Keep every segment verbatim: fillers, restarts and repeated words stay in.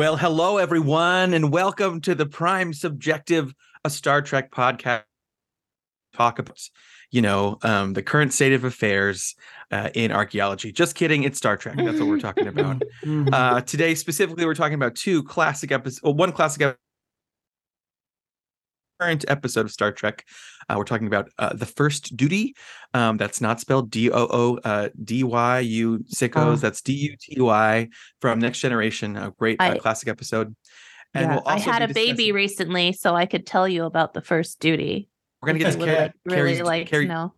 Well, hello, everyone, and welcome to the Prime Subjective, a Star Trek podcast. Talk about, you know, um, the current state of affairs uh, in archaeology. Just kidding. It's Star Trek. That's what we're talking about. uh, today, specifically, we're talking about two classic episodes, well, one classic episode, current episode of Star Trek. Uh, we're talking about uh, The First Duty. Um, that's not spelled D O O D Y U, sickos. Oh. That's D U T Y from Next Generation, a great uh, I, classic episode. And yeah, we'll also I had a discussing... baby recently, so I could tell you about The First Duty. We're going to get to Car- like, really like Carrie, no.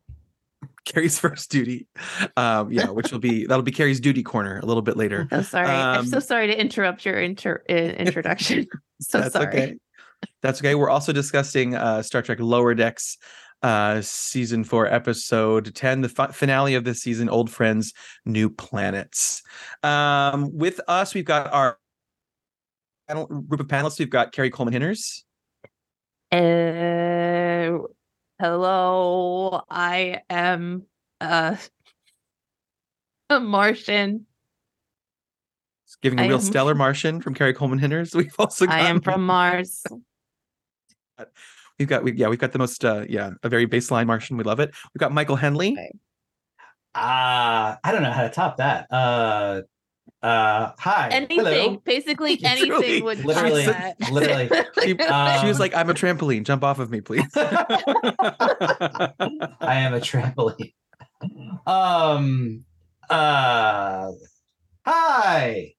Carrie's First Duty. Um, yeah, which will be, that'll be Carrie's Duty Corner a little bit later. I'm so sorry. Um, I'm so sorry to interrupt your inter- introduction. So that's sorry. Okay. That's okay. We're also discussing uh, Star Trek Lower Decks, uh, season four, episode ten, the fi- finale of this season, Old Friends, New Planets. Um, with us, we've got our panel, group of panelists. We've got Carrie Coleman-Hinners. Uh, hello, I am uh, a Martian. It's giving a I real am... stellar Martian from Carrie Coleman-Hinners. We've also got I am from Mars. We've got, we, yeah, we've got the most, uh, yeah, a very baseline Martian. We love it. We've got Michael Henley. Ah, uh, I don't know how to top that. Uh, uh, hi. Anything, hello. Basically anything literally, would literally, that. literally. She, um, she was like, "I'm a trampoline. Jump off of me, please." I am a trampoline. Um. Uh. Hi,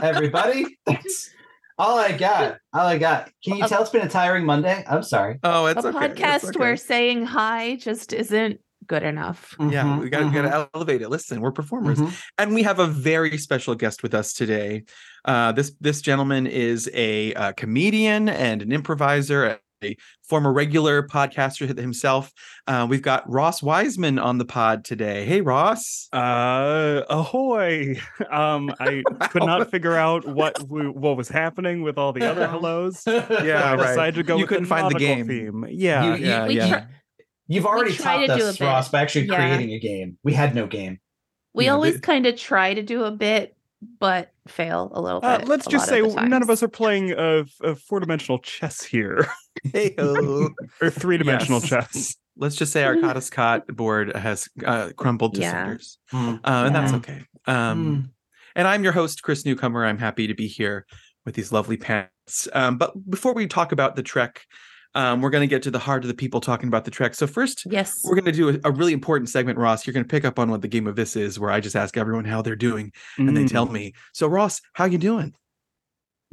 everybody. That's all I got. All I got. Can you tell it's been a tiring Monday? I'm sorry. Oh, it's a okay. podcast it's okay. where saying hi just isn't good enough. Yeah, mm-hmm, we got mm-hmm. to elevate it. Listen, we're performers, mm-hmm. and we have a very special guest with us today. Uh, this this gentleman is a uh, comedian and an improviser, a former regular podcaster himself. Uh, we've got Ross Wiseman on the pod today. Hey, Ross. Uh, ahoy. Um, I wow. could not figure out what we, what was happening with all the other hellos. Yeah, I right. decided to go you with couldn't the find the game theme. Yeah, you, you, yeah, yeah. Tr- You've already topped us, to Ross, by actually yeah. creating a game. We had no game. We you always kind of try to do a bit, but fail a little bit. Uh, let's just say of none of us are playing a, a four-dimensional chess here. Hey-o. Or three-dimensional yes. chess. Let's just say our Cottiscot board has uh, crumbled to yeah. cinders. Mm. Uh, and yeah. that's okay. Um, mm. And I'm your host, Chris Newcomer. I'm happy to be here with these lovely pants. Um, but before we talk about the Trek, um, we're going to get to the heart of the people talking about the Trek. So first, yes. we're going to do a, a really important segment, Ross. You're going to pick up on what the game of this is, where I just ask everyone how they're doing, mm. and they tell me. So, Ross, how you doing?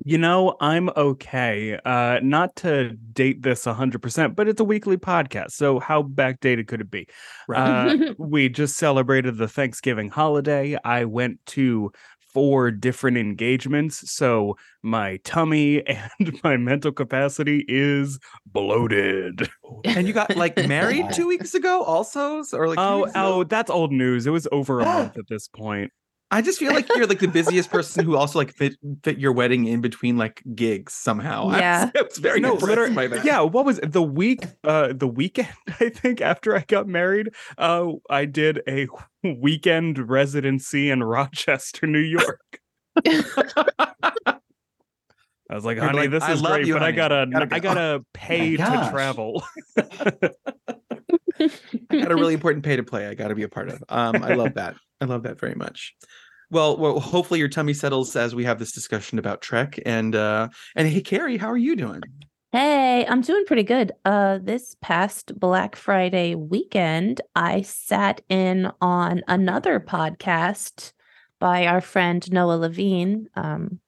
You know, I'm okay. Uh, not to date this one hundred percent, but it's a weekly podcast, so how backdated could it be? Right. Uh, we just celebrated the Thanksgiving holiday. I went to four different engagements, so my tummy and my mental capacity is bloated. And you got like married two weeks ago also, or like oh oh that's old news. It was over a month at this point. I just feel like you're like the busiest person who also like fit, fit your wedding in between like gigs somehow. Yeah, I was, I was very no, impressed by that. Yeah, what was it? the week? Uh, the weekend I think after I got married, uh, I did a weekend residency in Rochester, New York. I was like, honey, like, this is great, you, but honey. I gotta, gotta go. I gotta pay oh to travel. I got a really important pay to play I got to be a part of. Um, I love that. I love that very much. Well, well, hopefully your tummy settles as we have this discussion about Trek. And uh, and hey, Carrie, how are you doing? Hey, I'm doing pretty good. Uh, this past Black Friday weekend, I sat in on another podcast by our friend Noah Levine, um,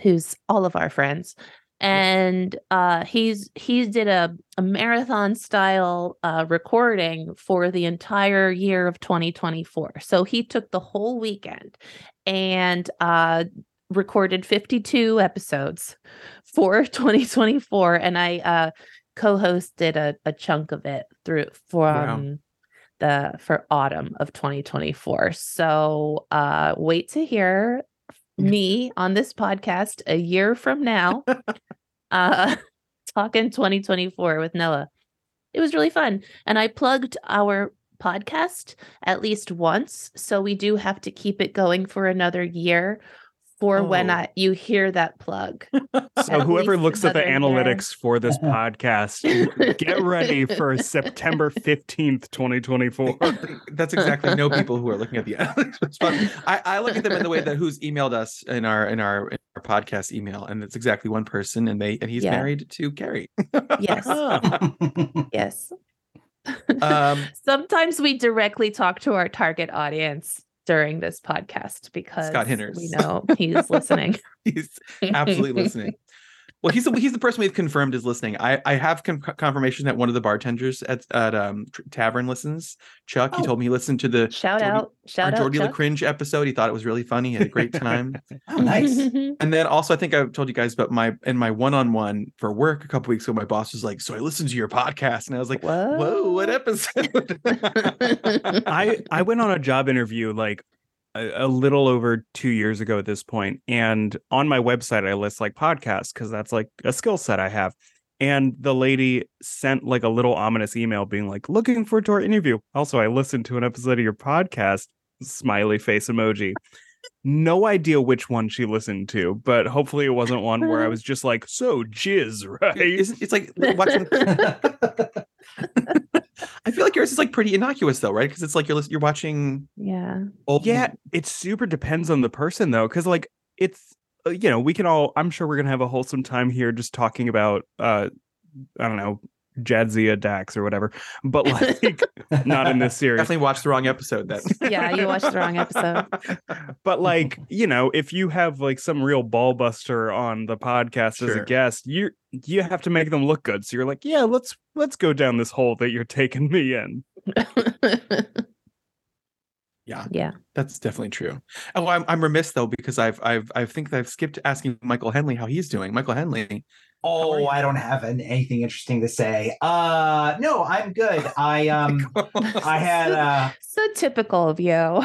who's all of our friends. And uh, he's he did a, a marathon style uh, recording for the entire year of twenty twenty-four. So he took the whole weekend and uh, recorded fifty-two episodes for twenty twenty-four. And I uh, co-hosted a, a chunk of it through from wow. the for autumn of twenty twenty-four. So uh, wait to hear me on this podcast a year from now, uh, talking twenty twenty-four with Noah. It was really fun. And I plugged our podcast at least once. So we do have to keep it going for another year for oh. when I, you hear that plug. So whoever looks at the analytics for this podcast, get ready for September fifteenth, twenty twenty-four. That's exactly no people who are looking at the analytics. I, I look at them in the way that who's emailed us in our in our, in our podcast email, and it's exactly one person, and they and he's yeah. married to Carrie. Yes. Yes. Um, sometimes we directly talk to our target audience during this podcast because Scott Hinners. We know he's listening. He's absolutely listening. Well, he's the, he's the person we've confirmed is listening. I, I have con- confirmation that one of the bartenders at at um, Tavern listens. Chuck, oh. he told me he listened to the shout Jordy, out shout out Jordy Chuck. LaCringe episode. He thought it was really funny. He had a great time. Oh, nice. And then also, I think I told you guys about my in my one on one for work a couple weeks ago. My boss was like, "So I listened to your podcast," and I was like, "Whoa, Whoa what episode?" I I went on a job interview like. A, a little over two years ago at this point. And on my website, I list like podcasts because that's like a skill set I have. And the lady sent like a little ominous email being like, looking forward to our interview. Also, I listened to an episode of your podcast, smiley face emoji. No idea which one she listened to, but hopefully it wasn't one where I was just like, so jizz, right? It's, it's like watching. I feel like yours is like pretty innocuous though, right? Because it's like you're you're watching. Yeah. Old- yeah. It super depends on the person though, because like it's uh, you know we can all I'm sure we're gonna have a wholesome time here just talking about uh I don't know. Jadzia Dax or whatever, but like not in this series. Definitely watched the wrong episode then. Yeah, you watched the wrong episode. But like, you know, if you have like some real ball buster on the podcast sure. as a guest, you you have to make them look good. So you're like, yeah, let's let's go down this hole that you're taking me in. Yeah, yeah, that's definitely true. Oh, I'm I'm remiss though because I've I've I think I've skipped asking Michael Henley how he's doing. Michael Henley. Oh, I don't have an, anything interesting to say. Uh, no, I'm good. I um, I had uh, so, so typical of you.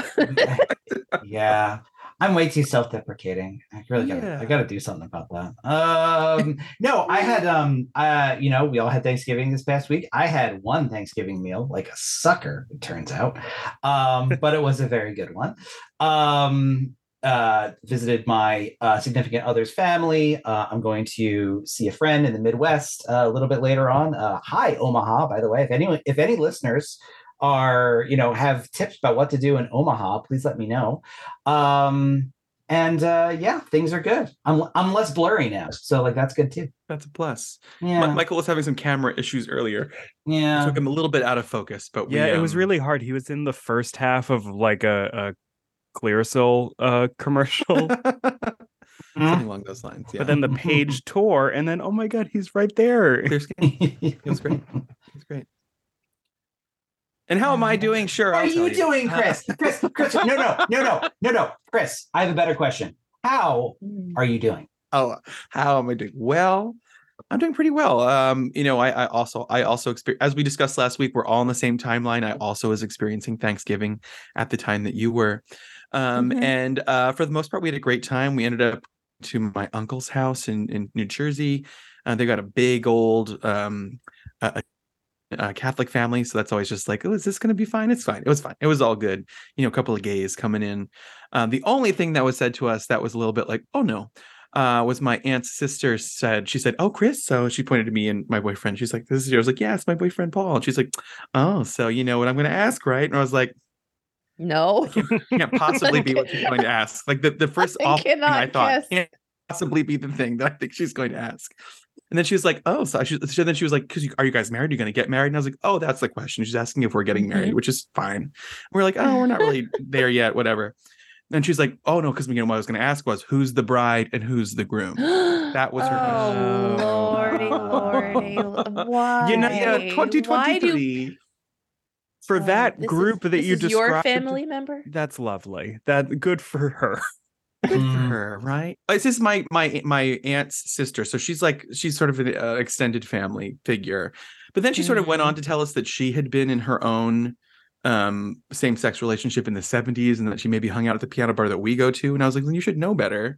Yeah, I'm way too self-deprecating. I really gotta, yeah. I gotta do something about that. Um, no, I had um, uh, you know, we all had Thanksgiving this past week. I had one Thanksgiving meal, like a sucker, it turns out. Um, but it was a very good one. Um. Uh, visited my uh, significant other's family. Uh, I'm going to see a friend in the Midwest uh, a little bit later on. Uh, hi, Omaha, by the way. If anyone, if any listeners are, you know, have tips about what to do in Omaha, please let me know. Um, and uh, yeah, things are good. I'm I'm less blurry now, so like that's good too. That's a plus. Yeah. M- Michael was having some camera issues earlier. Yeah, it took him a little bit out of focus, but we, yeah, it um... was really hard. He was in the first half of like a. a Clearasil uh commercial. Something along those lines. Yeah. But then the page tore, and then oh my god, he's right there. It was great. It's great. And how am I doing? Sure. How are you, you doing, Chris? Chris, Chris, no, no, no, no, no, no. Chris, I have a better question. How are you doing? Oh, how am I doing? Well, I'm doing pretty well. Um, you know, I, I also, I also experience, as we discussed last week, we're all in the same timeline. I also was experiencing Thanksgiving at the time that you were. Um, mm-hmm. And uh, for the most part, we had a great time. We ended up to my uncle's house in, in New Jersey. Uh, they got a big old um, a, a Catholic family. So that's always just like, oh, is this going to be fine? It's fine. It was fine. It was all good. You know, a couple of gays coming in. Um, the only thing that was said to us that was a little bit like, oh, no. Uh, was my aunt's sister said, she said, oh, Chris. So she pointed to me and my boyfriend. She's like, this is yours. I was like, yeah, it's my boyfriend, Paul. And she's like, oh, so you know what I'm going to ask, right? And I was like, no. Can't, can't possibly be what she's going to ask. Like the, the first I, thing I thought guess. Can't possibly be the thing that I think she's going to ask. And then she was like, oh, so, she, so then she was like, because are you guys married? Are you going to get married? And I was like, oh, that's the question. She's asking if we're getting married, mm-hmm. which is fine. And we're like, oh, we're not really there yet, whatever. And she's like, oh, no, because you know, what I was going to ask was, who's the bride and who's the groom? That was her question. Oh, lordy, lordy. Why? You know, yeah, twenty twenty-three, do... for oh, that group is, that you described. Your family member? That's lovely. That Good for her. Good for her, right? This is my my my aunt's sister. So she's like, she's sort of an uh, extended family figure. But then she sort of went on to tell us that she had been in her own Um, same-sex relationship in the seventies, and that she maybe hung out at the piano bar that we go to. And I was like, well, you should know better.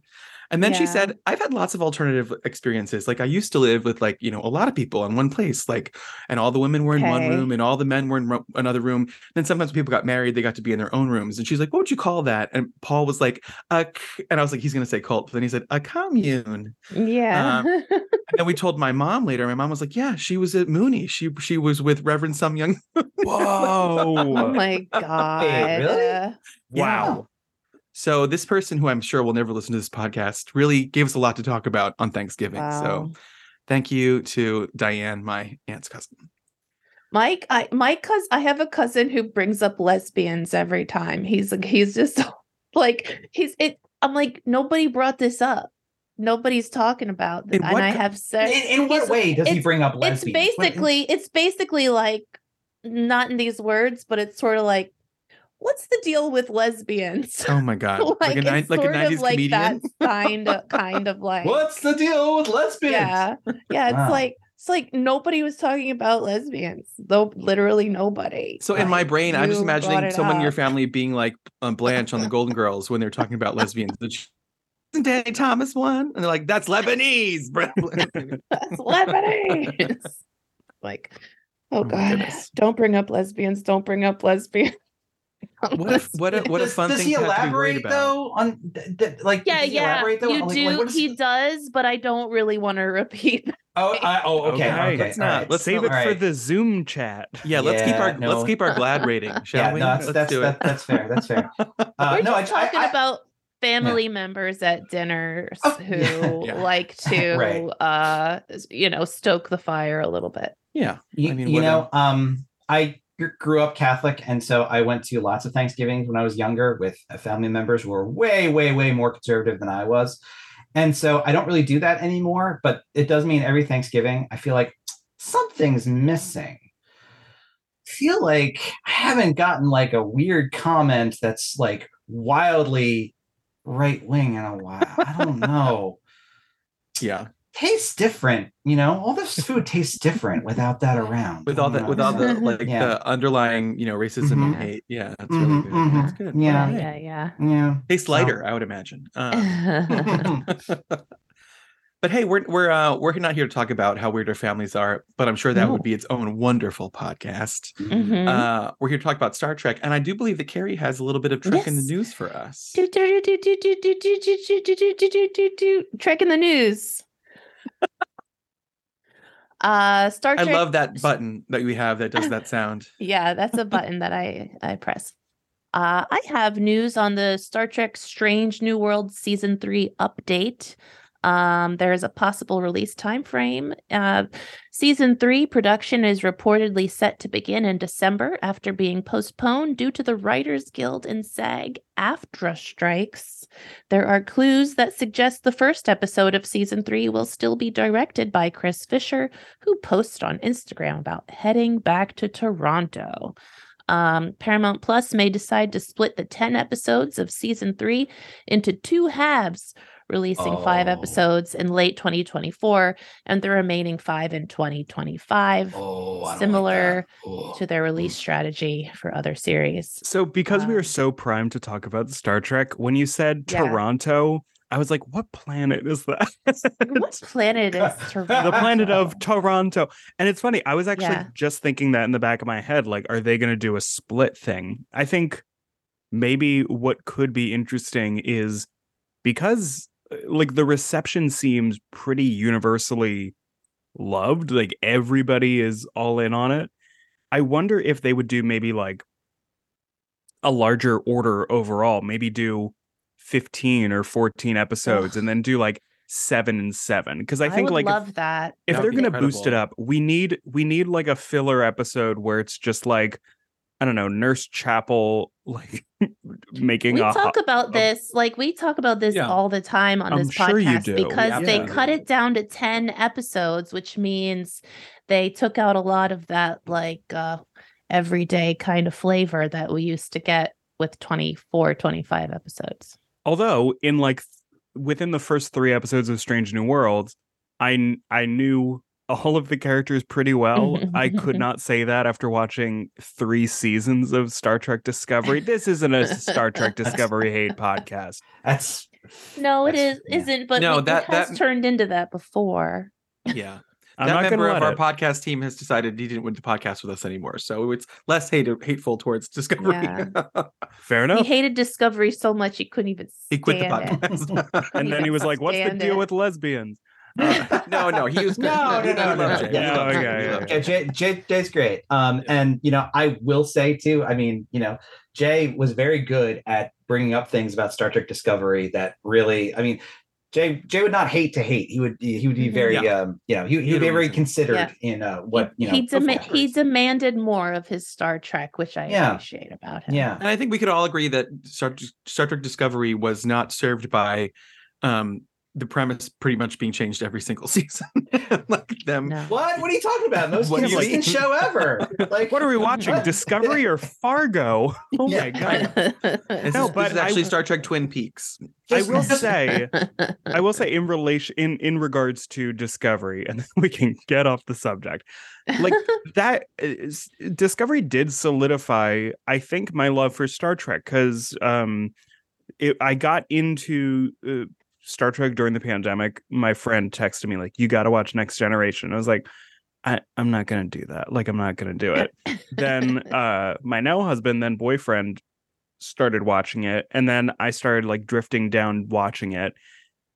And then yeah. she said, I've had lots of alternative experiences. Like I used to live with like, you know, a lot of people in one place, like, and all the women were in okay. one room and all the men were in ro- another room. And then sometimes people got married, they got to be in their own rooms. And she's like, what would you call that? And Paul was like, a c-. and I was like, he's going to say cult. But then he said, a commune. Yeah. Um, and then we told my mom later, my mom was like, yeah, she was at Mooney. She, she was with Reverend Some Young. Whoa. Oh my God. Wait, really? Yeah. Wow. So this person, who I'm sure will never listen to this podcast, really gave us a lot to talk about on Thanksgiving. Wow. So thank you to Diane, my aunt's cousin. Mike, I my cousin, I have a cousin who brings up lesbians every time. He's like, he's just like, he's it. I'm like, nobody brought this up. Nobody's talking about this. And I have said, in, in what way does he bring up lesbians? It's basically, what? it's basically like, not in these words, but it's sort of like, what's the deal with lesbians? Oh my God. like, like a, it's like sort a nineties of like comedian? That kind of, kind of like. What's the deal with lesbians? Yeah. Yeah. It's wow. like, it's like nobody was talking about lesbians, though. Literally nobody. So like, in my brain, I'm just imagining someone up. in your family being like um, Blanche on the Golden Girls when they're talking about lesbians. Isn't Danny Thomas one? And they're like, that's Lebanese. That's Lebanese. Like, oh, oh God, don't bring up lesbians. Don't bring up lesbians. What a, what a what a fun does, thing does he elaborate though on th- like yeah does he yeah elaborate, though, you on, like, do like, he th- does but I don't really want to repeat. Oh, I, oh, okay. okay. Let's not. Right. Let's save it right. for the Zoom chat. Yeah, let's yeah, keep our no. let's keep our glad rating, shall yeah, we? No, that's, let's that's, do that, it. That's fair. That's fair. Uh, We're no, just I, talking I, about family yeah. members at dinner oh, who yeah, yeah. like to right. uh, you know, stoke the fire a little bit. Yeah, you, I mean, you know, a, um, I. grew up Catholic, and so I went to lots of Thanksgivings when I was younger with family members who were way, way, way more conservative than I was. And so I don't really do that anymore, but it does mean every Thanksgiving I feel like something's missing. I feel like I haven't gotten like a weird comment that's like wildly right-wing in a while. I don't know. Yeah. Tastes different, you know. All this food tastes different without that around. With all that, with all the like yeah. the underlying, you know, racism mm-hmm. and hate. Yeah, it's mm-hmm, really good. Mm-hmm. That's good. Yeah, yeah, yeah. yeah. Tastes lighter, oh. I would imagine. Um, but hey, we're we're uh, we're not here to talk about how weird our families are. But I'm sure that no. would be its own wonderful podcast. Mm-hmm. Uh, we're here to talk about Star Trek, and I do believe that Carrie has a little bit of Trek yes. in the news for us. Do, do, do, do, do, do, do, do, do, do, do, do. Trek in the news. uh Star Trek. I love that button that we have that does that sound. Yeah, that's a button that I I press. Uh I have news on the Star Trek Strange New Worlds season three update. Um there is a possible release time frame. Uh season three production is reportedly set to begin in December after being postponed due to the Writers Guild and SAG-AFTRA strikes. There are clues that suggest the first episode of season three will still be directed by Chris Fisher, who posts on Instagram about heading back to Toronto. Um, Paramount Plus may decide to split the ten episodes of season three into two halves, releasing oh. five episodes in late twenty twenty-four and the remaining five in twenty twenty-five, oh, similar like oh. to their release strategy for other series. So because um, we are so primed to talk about Star Trek, when you said yeah. Toronto, I was like, what planet is that? What planet is Toronto? The planet of Toronto. And it's funny, I was actually yeah. just thinking that in the back of my head, like, are they going to do a split thing? I think maybe what could be interesting is because like the reception seems pretty universally loved, like everybody is all in on it. I wonder if they would do maybe like a larger order overall, maybe do fifteen or fourteen episodes and then do like seven and seven. Because I think I like love if, that. if That'd they're going to boost it up, we need we need like a filler episode where it's just like, I don't know, Nurse Chapel, like making we a... We talk about a, this, like we talk about this yeah. all the time on I'm this sure podcast you do. because yeah, they yeah. cut it down to ten episodes, which means they took out a lot of that like uh, everyday kind of flavor that we used to get with twenty-four, twenty-five episodes. Although in like th- within the first three episodes of Strange New Worlds, I, kn- I knew... all of the characters pretty well. I could not say that after watching three seasons of Star Trek Discovery. This isn't a Star Trek Discovery hate podcast. That's No, it is, yeah. isn't. But no, like, that, it has that turned into that before. Yeah. I'm that member of our it. podcast team has decided he didn't want to podcast with us anymore. So it's less hate, hateful towards Discovery. Yeah. Fair enough. He hated Discovery so much he couldn't even stand He quit the podcast. It. And then he was like, what's the deal it. with lesbians? Uh, no, no, he was no, no, no, no, Jay. Yeah, no, okay, okay. Yeah, Jay, Jay, Jay's great. Um, yeah. And, you know, I will say, too, I mean, you know, Jay was very good at bringing up things about Star Trek Discovery that really, I mean, Jay Jay would not hate to hate. He would he would be very yeah. um you know he, he would be very considered yeah. in uh, what you know he, dem- he demanded more of his Star Trek, which I yeah. appreciate about him. Yeah, and I think we could all agree that Star, Star Trek Discovery was not served by um the premise pretty much being changed every single season. like them. No. What? What are you talking about? Most consistent show ever. Like what are we watching? What? Discovery or Fargo? Oh yeah. my god! This no, is, but this is actually I, Star Trek Twin Peaks. I will say, I will say in relation in, in regards to Discovery, and we can get off the subject. Like that is, Discovery did solidify, I think, my love for Star Trek because um, it, I got into uh, Star Trek during the pandemic. My friend texted me like, "You got to watch Next Generation." I was like, I, "I'm not gonna do that. Like, I'm not gonna do it." Then uh, my now husband, then boyfriend, started watching it, and then I started like drifting down watching it,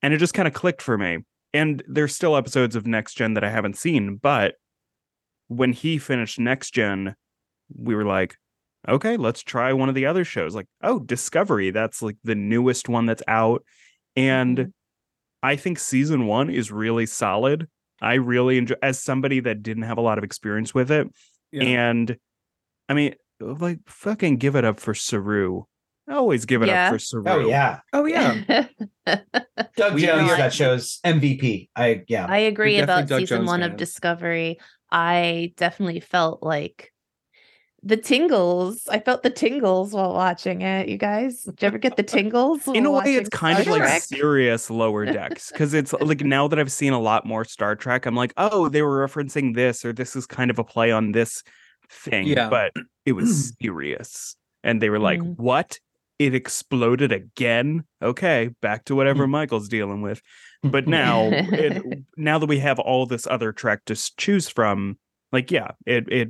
and it just kind of clicked for me. And there's still episodes of Next Gen that I haven't seen, but when he finished Next Gen, we were like, "Okay, let's try one of the other shows." Like, oh, Discovery. That's like the newest one that's out. And I think season one is really solid. I really enjoy as somebody that didn't have a lot of experience with it. Yeah. And I mean, like fucking give it up for Saru. I always give it yeah. up for Saru. Oh, yeah. Oh, yeah. Doug we Jones, that show's M V P. I yeah. I agree about Doug season Jones one of Discovery. I definitely felt like the tingles. I felt the tingles while watching it. You guys, did you ever get the tingles? In a way, it's kind Star of Trek? Like serious Lower Decks because it's like now that I've seen a lot more Star Trek, I'm like, oh, they were referencing this or this is kind of a play on this thing. Yeah. But it was serious. And they were like, mm. what? It exploded again? Okay, back to whatever Michael's dealing with. But now, it, now that we have all this other Trek to choose from, like, yeah, it it.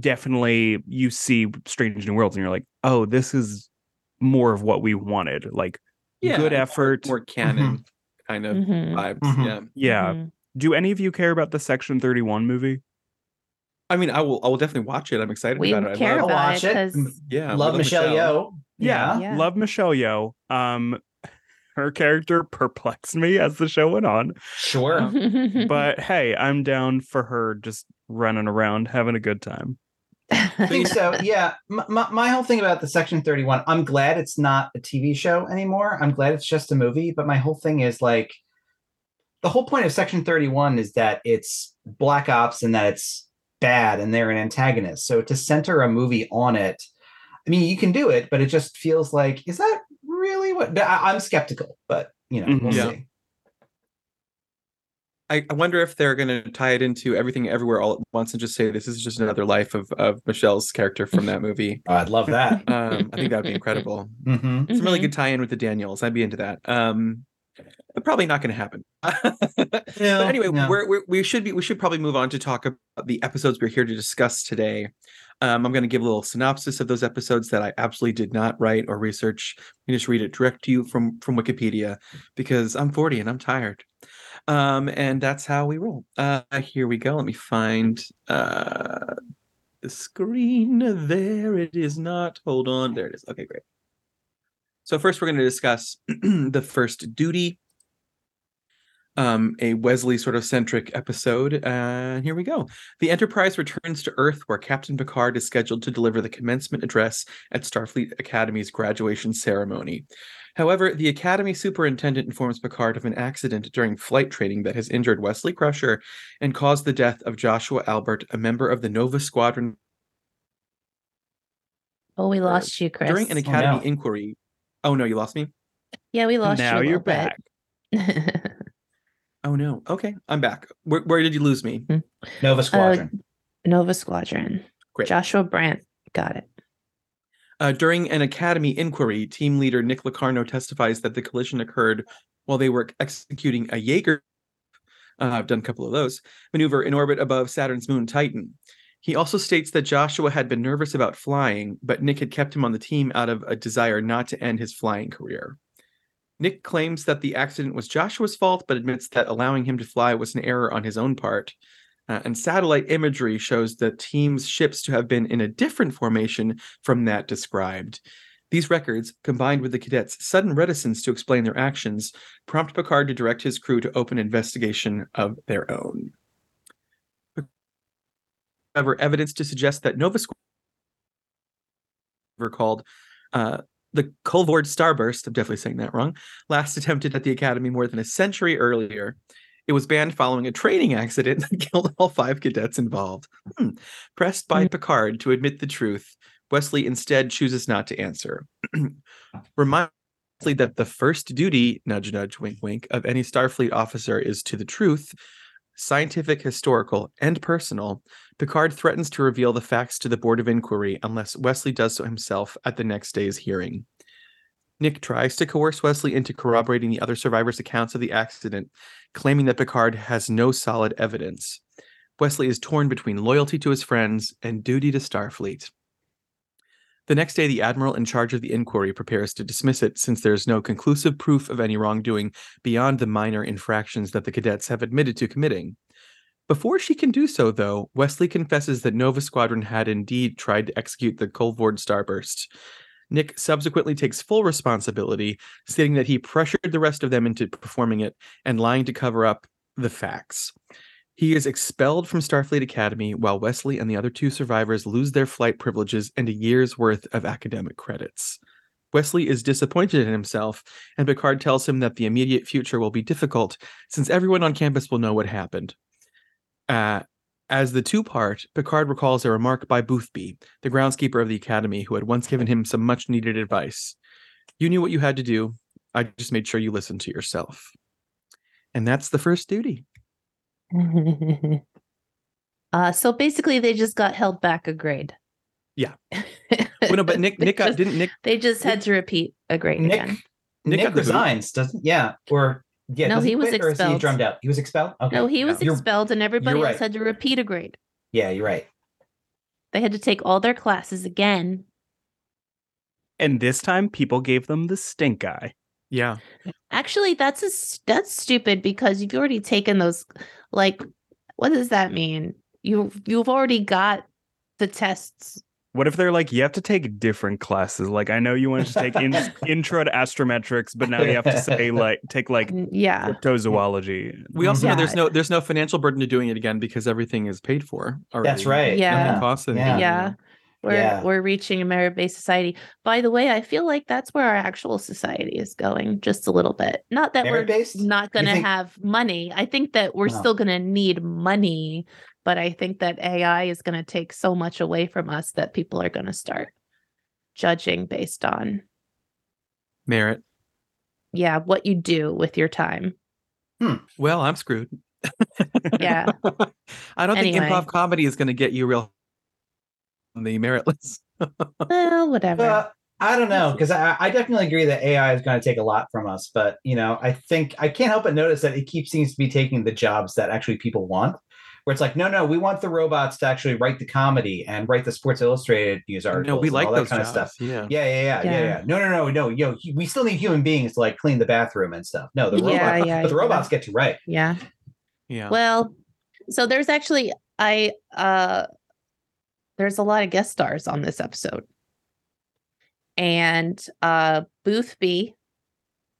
definitely you see Strange New Worlds and you're like, oh, this is more of what we wanted. Like yeah, good effort, more canon mm-hmm. kind of mm-hmm. vibes. Mm-hmm. Yeah. Yeah. Mm-hmm. Do any of you care about the Section thirty-one movie? I mean, I will I will definitely watch it. I'm excited we about it. Care I love about watch it. it. Yeah. Love Michelle Yeoh. Yeah. yeah. Love Michelle Yeoh. Um her character perplexed me as the show went on. Sure. But hey, I'm down for her just running around having a good time. I think so. Yeah. My, my, my whole thing about the Section thirty-one, I'm glad it's not a T V show anymore. I'm glad it's just a movie. But my whole thing is like the whole point of Section thirty-one is that it's black ops and that it's bad and they're an antagonist. So to center a movie on it, I mean, you can do it, but it just feels like, is that really what I, I'm skeptical, but you know, we'll yeah. see. I wonder if they're going to tie it into Everything Everywhere All at Once and just say this is just another life of, of Michelle's character from that movie. Oh, I'd love that. Um, I think that'd be incredible. Mm-hmm. It's a really good tie-in with the Daniels. I'd be into that. Um, but probably not going to happen. no, but anyway, no. we're, we're, we should be. We should probably move on to talk about the episodes we're here to discuss today. Um, I'm going to give a little synopsis of those episodes that I absolutely did not write or research. You just read it direct to you from from Wikipedia because I'm forty and I'm tired. Um, and that's how we roll. Uh, here we go. Let me find uh, the screen. There it is not. Hold on. There it is. Okay, great. So first we're going to discuss The First Duty, um, a Wesley sort of centric episode. Uh, here we go. The Enterprise returns to Earth where Captain Picard is scheduled to deliver the commencement address at Starfleet Academy's graduation ceremony. However, the Academy superintendent informs Picard of an accident during flight training that has injured Wesley Crusher and caused the death of Joshua Albert, a member of the Nova Squadron. Oh, we lost you, Chris. During an Academy oh, no. inquiry. Oh, no, you lost me? Yeah, we lost now you. Now you're back. Oh, no. Okay, I'm back. Where, where did you lose me? Hmm? Nova Squadron. Uh, Nova Squadron. Great. Joshua Brandt. Got it. Uh, during an Academy inquiry, team leader Nick Locarno testifies that the collision occurred while they were executing a Jaeger, uh, I've done a couple of those, maneuver in orbit above Saturn's moon Titan. He also states that Joshua had been nervous about flying, but Nick had kept him on the team out of a desire not to end his flying career. Nick claims that the accident was Joshua's fault, but admits that allowing him to fly was an error on his own part. Uh, and satellite imagery shows the team's ships to have been in a different formation from that described. These records, combined with the cadets' sudden reticence to explain their actions, prompt Picard to direct his crew to open investigation of their own. However, evidence to suggest that Nova Squadron recalled uh, the Colvord Starburst, I'm definitely saying that wrong, last attempted at the Academy more than a century earlier. It was banned following a training accident that killed all five cadets involved. Hmm. Pressed by Picard to admit the truth, Wesley instead chooses not to answer. Remind Wesley that the first duty, nudge, nudge, wink, wink, of any Starfleet officer is to the truth, scientific, historical, and personal. Picard threatens to reveal the facts to the Board of Inquiry unless Wesley does so himself at the next day's hearing. Nick tries to coerce Wesley into corroborating the other survivors' accounts of the accident, claiming that Picard has no solid evidence. Wesley is torn between loyalty to his friends and duty to Starfleet. The next day, the admiral in charge of the inquiry prepares to dismiss it, since there is no conclusive proof of any wrongdoing beyond the minor infractions that the cadets have admitted to committing. Before she can do so, though, Wesley confesses that Nova Squadron had indeed tried to execute the Colvord Starburst. Nick subsequently takes full responsibility, stating that he pressured the rest of them into performing it and lying to cover up the facts. He is expelled from Starfleet Academy, while Wesley and the other two survivors lose their flight privileges and a year's worth of academic credits. Wesley is disappointed in himself, and Picard tells him that the immediate future will be difficult, since everyone on campus will know what happened. Uh, As the two-part, Picard recalls a remark by Boothby, the groundskeeper of the Academy, who had once given him some much-needed advice. You knew what you had to do. I just made sure you listened to yourself. And that's the first duty. uh, so basically, they just got held back a grade. Yeah. Well, no, but Nick, Nick got, didn't Nick. They just Nick, had to repeat a grade Nick, again. Nick, Nick resigns, doesn't? Yeah. Or. Yeah, no, he was expelled. He drummed out. He was expelled. Okay. No, he was no. expelled, and everybody right. else had to repeat a grade. Yeah, you're right. They had to take all their classes again. And this time, people gave them the stink eye. Yeah. Actually, that's a, that's stupid because you've already taken those. Like, what does that mean? You you've already got the tests. What if they're like, you have to take different classes? Like, I know you wanted to take in- intro to astrometrics, but now you have to say like take like yeah. cryptozoology. We also yeah. know there's no there's no financial burden to doing it again because everything is paid for already. That's right. Yeah. Costs yeah. yeah. We're yeah. we're reaching a merit-based society. By the way, I feel like that's where our actual society is going just a little bit. Not that merit-based? We're not gonna think... have money. I think that we're no. still gonna need money. But I think that A I is going to take so much away from us that people are going to start judging based on merit. Yeah, what you do with your time. Hmm. Well, I'm screwed. Yeah. I don't anyway. think improv comedy is going to get you real on the merit list. Well, whatever. Uh, I don't know, because I, I definitely agree that A I is going to take a lot from us. But, you know, I think I can't help but notice that it keeps seems to be taking the jobs that actually people want. Where it's like, no, no, we want the robots to actually write the comedy and write the Sports Illustrated news articles. No, we like all that those kind jobs. Of stuff. Yeah. Yeah, yeah, yeah, yeah, yeah, yeah. No, no, no, no. Yo, we still need human beings to like clean the bathroom and stuff. No, the yeah, robots, yeah, but the yeah. robots get to write. Yeah, yeah. Well, so there's actually I uh, there's a lot of guest stars on this episode, and uh, Boothby,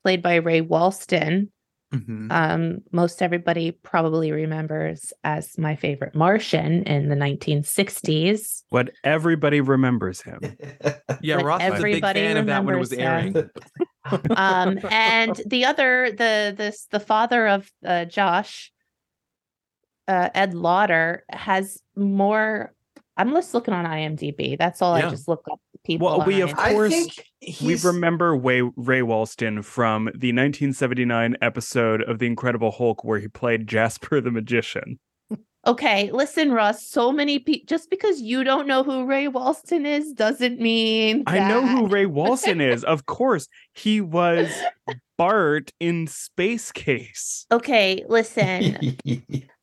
played by Ray Walston. Mm-hmm. Um, most everybody probably remembers as my favorite Martian in the nineteen sixties. What everybody remembers him. Yeah, Ross was a big fan of that when it was airing. um, and the other, the this the father of uh, Josh, uh, Ed Lauter, has more. I'm just looking on I M D B. That's all yeah. I just look up. People well, we, of I course, we remember Ray, Ray Walston from the nineteen seventy-nine episode of The Incredible Hulk where he played Jasper the Magician. okay, listen, Russ, so many people, just because you don't know who Ray Walston is doesn't mean that. I know who Ray Walston is. Of course, he was Bart in Space Case. Okay, listen.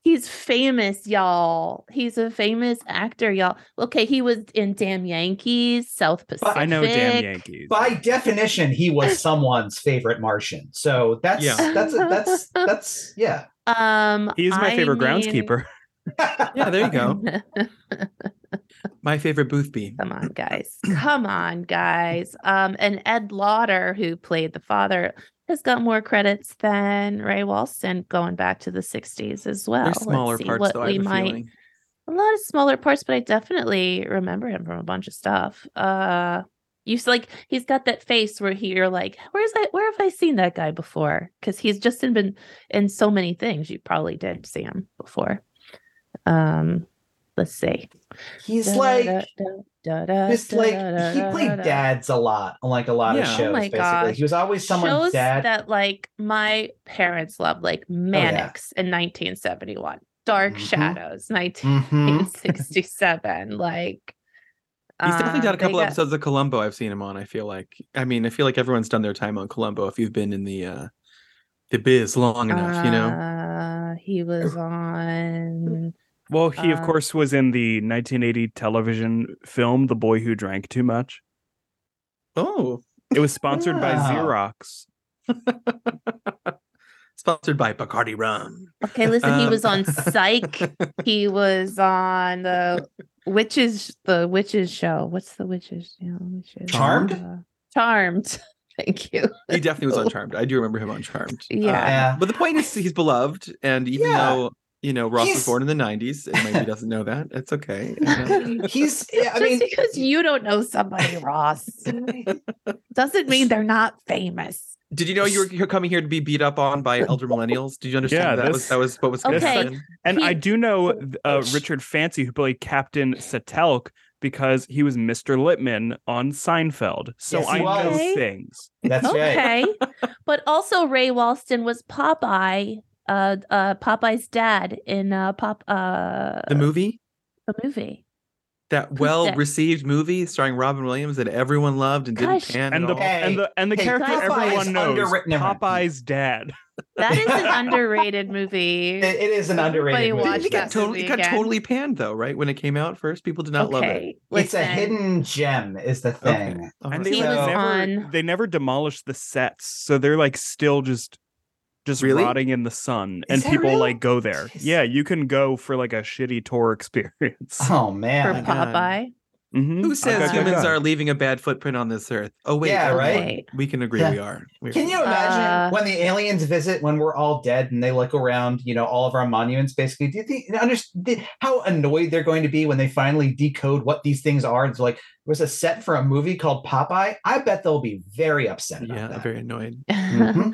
He's famous, y'all. He's a famous actor, y'all. Okay, he was in Damn Yankees, South Pacific. I know Damn Yankees. By definition, he was someone's favorite Martian. So that's yeah. that's that's that's yeah. Um, he is my I favorite mean... groundskeeper. Yeah, there you go. My favorite Boothby. Come on, guys. Come on, guys. Um, and Ed Lauter, who played the father, has got more credits than Ray Walston going back to the sixties as well. There's smaller parts, what though, we I have might... a feeling. A lot of smaller parts, but I definitely remember him from a bunch of stuff. Uh, you like he's got that face where he, you're like, where's that? Where have I seen that guy before? Because he's just been in so many things. You probably did see him before. Um, let's see. He's da, like. Da, da, da. Da, da, just da, like da, he played da, dads a lot on like a lot yeah. of shows. Oh basically, gosh. He was always someone's dad. That like my parents loved, like Mannix oh, yeah. in nineteen seventy-one, Dark mm-hmm. Shadows nineteen sixty-seven. Mm-hmm. Like he's definitely done a couple got... episodes of Columbo. I've seen him on. I feel like I mean I feel like everyone's done their time on Columbo if you've been in the uh, the biz long enough, uh, you know. He was on. Well, he, of um, course, was in the nineteen eighty television film, The Boy Who Drank Too Much. Oh. It was sponsored yeah. by Xerox. Sponsored by Bacardi Rum. Okay, listen, um, he was on Psych. He was on the Witches, the Witches show. What's the Witches show? Witches. Charmed? Uh, Charmed. Thank you. He definitely was on Charmed. I do remember him on Charmed. Yeah. Um, but the point is he's beloved, and even yeah. though... You know, Ross he's... was born in the nineties, and maybe doesn't know that. It's okay. He's yeah, I just mean, because you don't know somebody, Ross, doesn't mean they're not famous. Did you know you were you're coming here to be beat up on by elder millennials? Did you understand yeah, that this... was that was what was going okay. on? And he... I do know uh, Richard Fancy, who played Captain Satelk, because he was Mister Lippman on Seinfeld. So yes, I was. know things. That's okay. Right. But also Ray Walston was Popeye. Uh, uh, Popeye's dad in uh, Pop uh the movie, the movie, that well-received movie starring Robin Williams that everyone loved and Gosh. didn't pan and at the all. Hey, and the and the hey, character Popeye everyone knows, Popeye's dad. That is an underrated movie. It, it is an Everybody underrated movie. It got, totally, got totally panned though, right? When it came out first, people did not okay. love it. Listen. It's a hidden gem is the thing. Okay. Oh, and they, so... never, on... they never demolished the sets, so they're like still just Just really? rotting in the sun, Is and people really? like go there. Jeez. Yeah, you can go for like a shitty tour experience. Oh man, for Popeye. Mm-hmm. Who says okay, humans okay. are leaving a bad footprint on this earth? Oh wait, yeah, right. Wait. We can agree yeah. we are. We can are. you imagine uh, when the aliens visit when we're all dead and they look around, you know, all of our monuments? Basically, do you think understand how annoyed they're going to be when they finally decode what these things are? It's like there was a set for a movie called Popeye. I bet they'll be very upset. About yeah, that. very annoyed. Mm-hmm. um,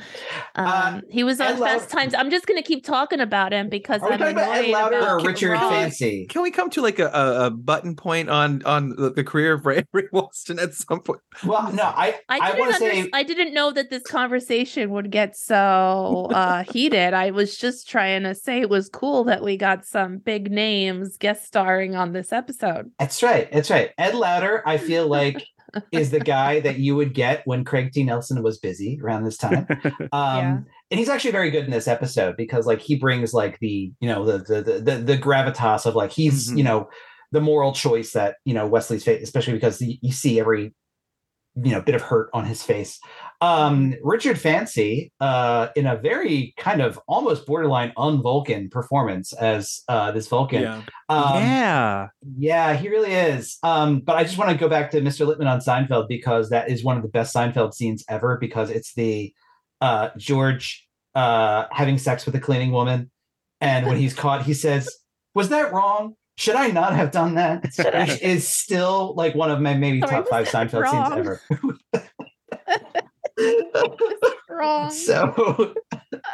um, he was on Ed Fast Loud- Times. I'm just going to keep talking about him because are I'm we talking about Ed Lauter about- or Richard can we, Fancy. Can we come to like a, a, a button point on on? the career of Ray, Ray Walston at some point. Well, no, I I, I want to say I didn't know that this conversation would get so uh, heated. I was just trying to say it was cool that we got some big names guest starring on this episode. That's right. That's right. Ed Lauter, I feel like, is the guy that you would get when Craig T. Nelson was busy around this time. Um, yeah. And he's actually very good in this episode because, like, he brings like the you know the the the, the, the gravitas of like he's mm-hmm. you know. the moral choice that, you know, Wesley's face, especially because you see every, you know, bit of hurt on his face. Um, Richard Fancy, uh, in a very kind of almost borderline un-Vulcan performance as uh, this Vulcan. Yeah. Um, yeah. Yeah, he really is. Um, but I just want to go back to Mister Lippman on Seinfeld because that is one of the best Seinfeld scenes ever because it's the uh, George uh, having sex with a cleaning woman. And when he's caught, he says, "Was that wrong? Should I not have done that?" Which is still like one of my maybe Sorry, top five Seinfeld wrong? scenes ever. wrong. So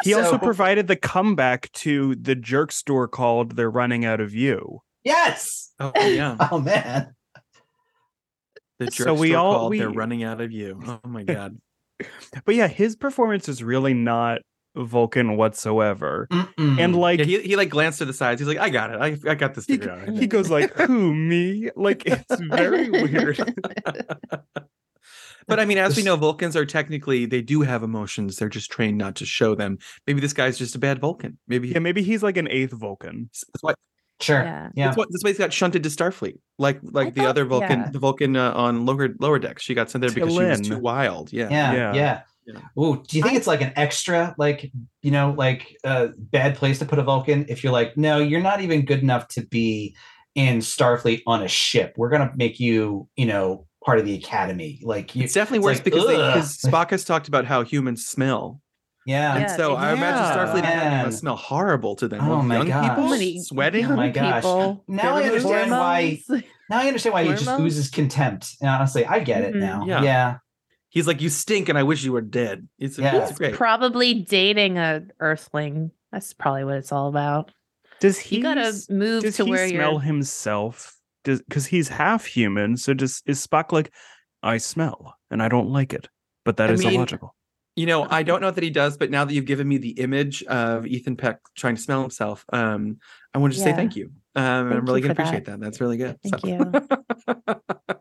he so. also provided the comeback to the jerk store called "They're Running Out of You." Yes. Oh yeah. Oh man. The jerk so we store all, called we... "They're Running Out of You." Oh my god. But yeah, his performance is really not Vulcan whatsoever. Mm-mm. And like yeah, he, he like glanced to the sides. He's like, I got it. I, I got this figured out. He goes like, who, me? Like, it's very weird. But I mean, as we know, Vulcans are technically, they do have emotions. They're just trained not to show them. Maybe this guy's just a bad Vulcan. Maybe. Yeah, maybe he's like an eighth Vulcan. That's why. Sure. Yeah. yeah. That's, why, that's why he's got shunted to Starfleet. Like like I the thought, other Vulcan, yeah. the Vulcan uh, on Lower Lower Decks. She got sent there because Lynn. she was too wild. Yeah. Yeah. Yeah. yeah. yeah. Ooh, do you think I, it's like an extra, like, you know, like a uh, bad place to put a Vulcan if you're like, no, you're not even good enough to be in Starfleet on a ship. We're going to make you, you know, part of the academy. Like you, it's definitely it's worse like, because they, Spock has talked about how humans smell. Yeah. And yeah, so I yeah. imagine Starfleet Man. must smell horrible to them. Oh my young gosh. people many, sweating. Oh my gosh. People. Now I understand why now I understand why he just oozes contempt. And honestly, I get mm-hmm. it now. Yeah. yeah. He's like, you stink and I wish you were dead. It's, yeah. it's great. Probably dating a earthling. That's probably what it's all about. Does he you gotta move does to he where smell you're... himself? Does because he's half human. So does is Spock like, I smell and I don't like it. But that I is mean, illogical. You know, I don't know that he does, but now that you've given me the image of Ethan Peck trying to smell himself, um, I want to yeah. say thank you. Um, thank I'm really going to appreciate that. that. That's really good. Thank so. you.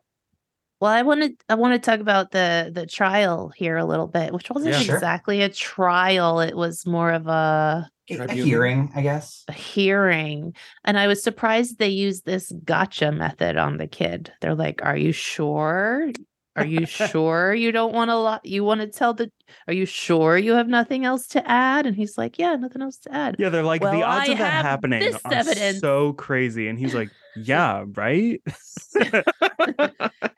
Well, I want to I want to talk about the the trial here a little bit, which wasn't yeah, exactly sure. a trial. It was more of a, a hearing, I guess. A hearing. And I was surprised they used this gotcha method on the kid. They're like, "Are you sure? Are you sure you don't want to lo- you want to tell the are you sure you have nothing else to add?" And he's like, "Yeah, nothing else to add." Yeah, they're like, well, the odds I of that happening are evidence. so crazy. And he's like, "Yeah, right?"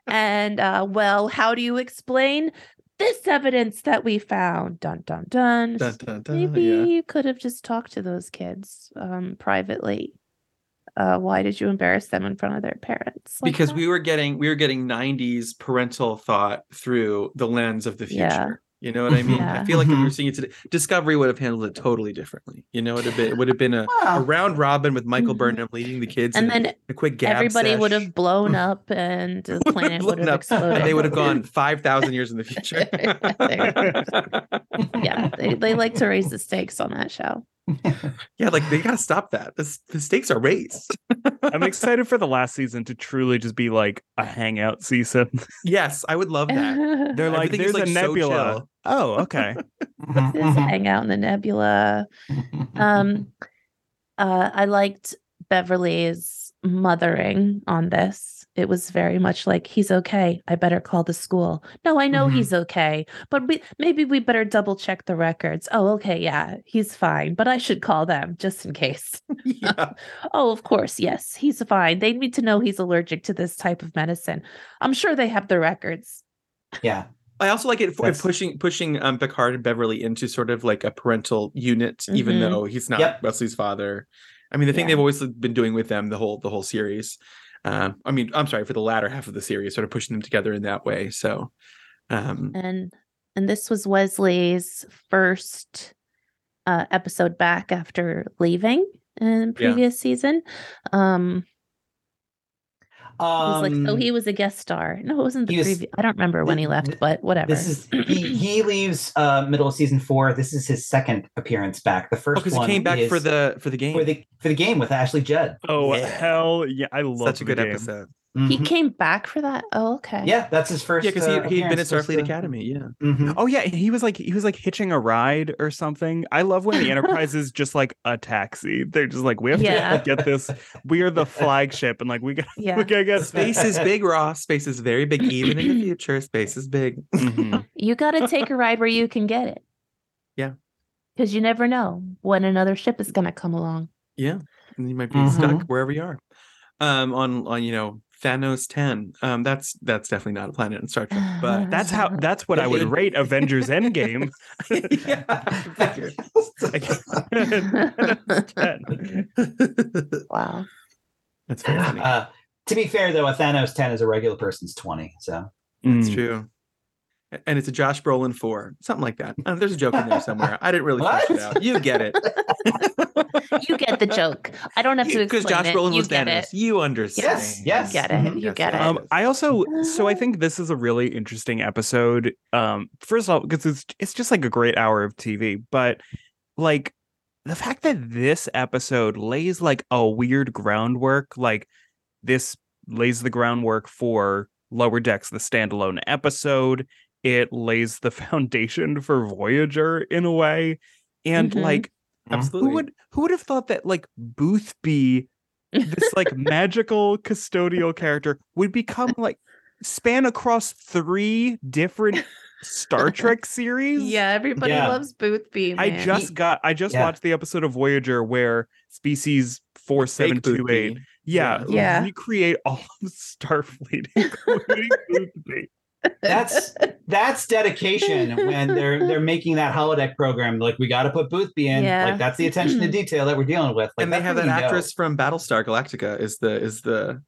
And uh, well, how do you explain this evidence that we found? Dun dun dun. dun, dun, dun Maybe yeah. you could have just talked to those kids um, privately. Uh, why did you embarrass them in front of their parents? Like because that? we were getting we were getting nineties parental thought through the lens of the future. Yeah. You know what I mean? Yeah. I feel like if we were seeing it today, Discovery would have handled it totally differently. You know, it would have been, it would have been a, wow. a round robin with Michael Burnham leading the kids, and, and then a quick gab everybody sesh. would have blown up, and the planet would have exploded. They would have gone five thousand years in the future. yeah, they, they like to raise the stakes on that show. Yeah, like they gotta stop that. The, the stakes are raised. I'm excited for the last season to truly just be like a hangout season. Yes, I would love that. They're like, there's like a nebula. So oh, okay. There's a hangout in the nebula. Um, uh, I liked Beverly's mothering on this. It was very much like, he's okay. I better call the school. No, I know mm-hmm. he's okay, but we, maybe we better double check the records. Oh, okay. Yeah, he's fine, but I should call them just in case. Yeah. Oh, of course. Yes, he's fine. They need to know he's allergic to this type of medicine. I'm sure they have the records. Yeah. I also like it for yes. pushing pushing um, Picard and Beverly into sort of like a parental unit, mm-hmm. even though he's not yep. Wesley's father. I mean, the thing yeah. they've always been doing with them the whole the whole series. Um, I mean, I'm sorry, for the latter half of the series, sort of pushing them together in that way. So, um, and and this was Wesley's first uh, episode back after leaving in the previous yeah. season. Um, um, he was like, so he was a guest star. No, it wasn't the previous. I don't remember when he left, but whatever. This is he, he leaves uh, middle of season four. This is his second appearance back. The first oh, one he came back is, for the for the game for the for the game with Ashley Judd. Oh yeah. hell yeah! I love such a good game. episode. Mm-hmm. He came back for that. Oh okay. Yeah, that's his first. Yeah, because he uh, he'd been at Starfleet the... Academy. Yeah. Mm-hmm. Oh yeah, he was like he was like hitching a ride or something. I love when the Enterprise is just like a taxi. They're just like, we have yeah. to get this. We are the flagship, and like we got yeah. we gotta get space is big, Ross. Space is very big, even in the future. Space is big. Mm-hmm. You gotta take a ride where you can get it. Yeah. Because you never know when another ship is gonna come along. Yeah, and you might be mm-hmm. stuck wherever you are. Um, on on you know. Thanos ten. Um, that's that's definitely not a planet in Star Trek, but that's how that's what I would rate Avengers Endgame. Yeah, wow, that's very funny. Uh, to be fair, though, a Thanos ten is a regular person's twenty, so that's mm. true. And it's a Josh Brolin four, something like that. Um, there's a joke in there somewhere. I didn't really flesh it out. You get it. You get the joke. I don't have to explain it. Because Josh Brolin was Thanos. You understand. Yes, yes. You get it. You yes. get it. Um, I also, so I think this is a really interesting episode. Um, first of all, because it's, it's just like a great hour of T V. But like the fact that this episode lays like a weird groundwork, like this lays the groundwork for Lower Decks, the standalone episode. It lays the foundation for Voyager in a way. And mm-hmm. like, Absolutely. who would who would have thought that like Boothby, this like magical custodial character, would become like span across three different Star Trek series? Yeah, everybody yeah. loves Boothby. Man. I just got I just yeah. watched the episode of Voyager where species four seven two eight yeah, yeah. recreate all of Starfleet, including Boothby. That's that's dedication when they're they're making that holodeck program. Like, we got to put Boothby in. Yeah. Like, that's the attention to detail that we're dealing with. Like, and they have that actress know. from Battlestar Galactica is the is the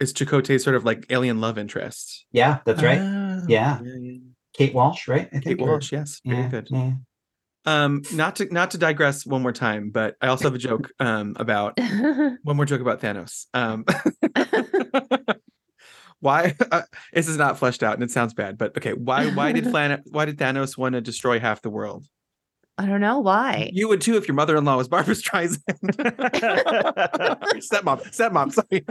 is Chakotay's sort of like alien love interest. Yeah, that's right. Oh, yeah. yeah, Kate Walsh, right? I think Kate Walsh. Or, yes, very yeah, good. Yeah. Um, not to not to digress one more time, but I also have a joke um about one more joke about Thanos. Um. Why uh, this is not fleshed out and it sounds bad, but okay. Why why did Flan- why did Thanos want to destroy half the world? I don't know why. You would too if your mother-in-law was Barbara Streisand. stepmom, stepmom. Sorry.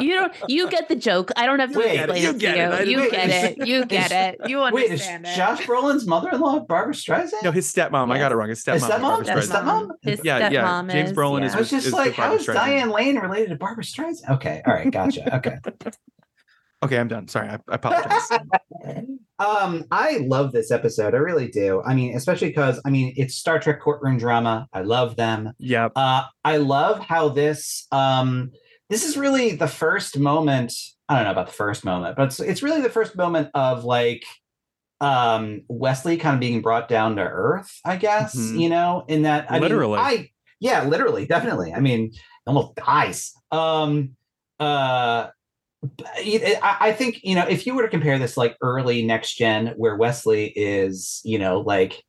You don't. You get the joke. I don't have to explain it. You get it. You get it. You get it. You understand it. Wait, is Josh Brolin's mother-in-law Barbara Streisand? No, his stepmom. Yes. I got it wrong. His stepmom. His stepmom. His stepmom? His yeah, stepmom yeah. James Brolin yeah. is. I was just is like, how is Diane Lane related to Barbara Streisand? Okay, all right, gotcha. Okay. Okay, I'm done. Sorry, I, I apologize. um, I love this episode. I really do. I mean, especially because, I mean, it's Star Trek courtroom drama. I love them. Yeah. Uh, I love how this, um, this is really the first moment. I don't know about the first moment, but it's, it's really the first moment of like um, Wesley kind of being brought down to earth, I guess, mm-hmm. you know, in that. I literally. Mean, I, yeah, literally. Definitely. I mean, almost dies. Um, uh, I think, you know, if you were to compare this like early Next Gen where Wesley is, you know, like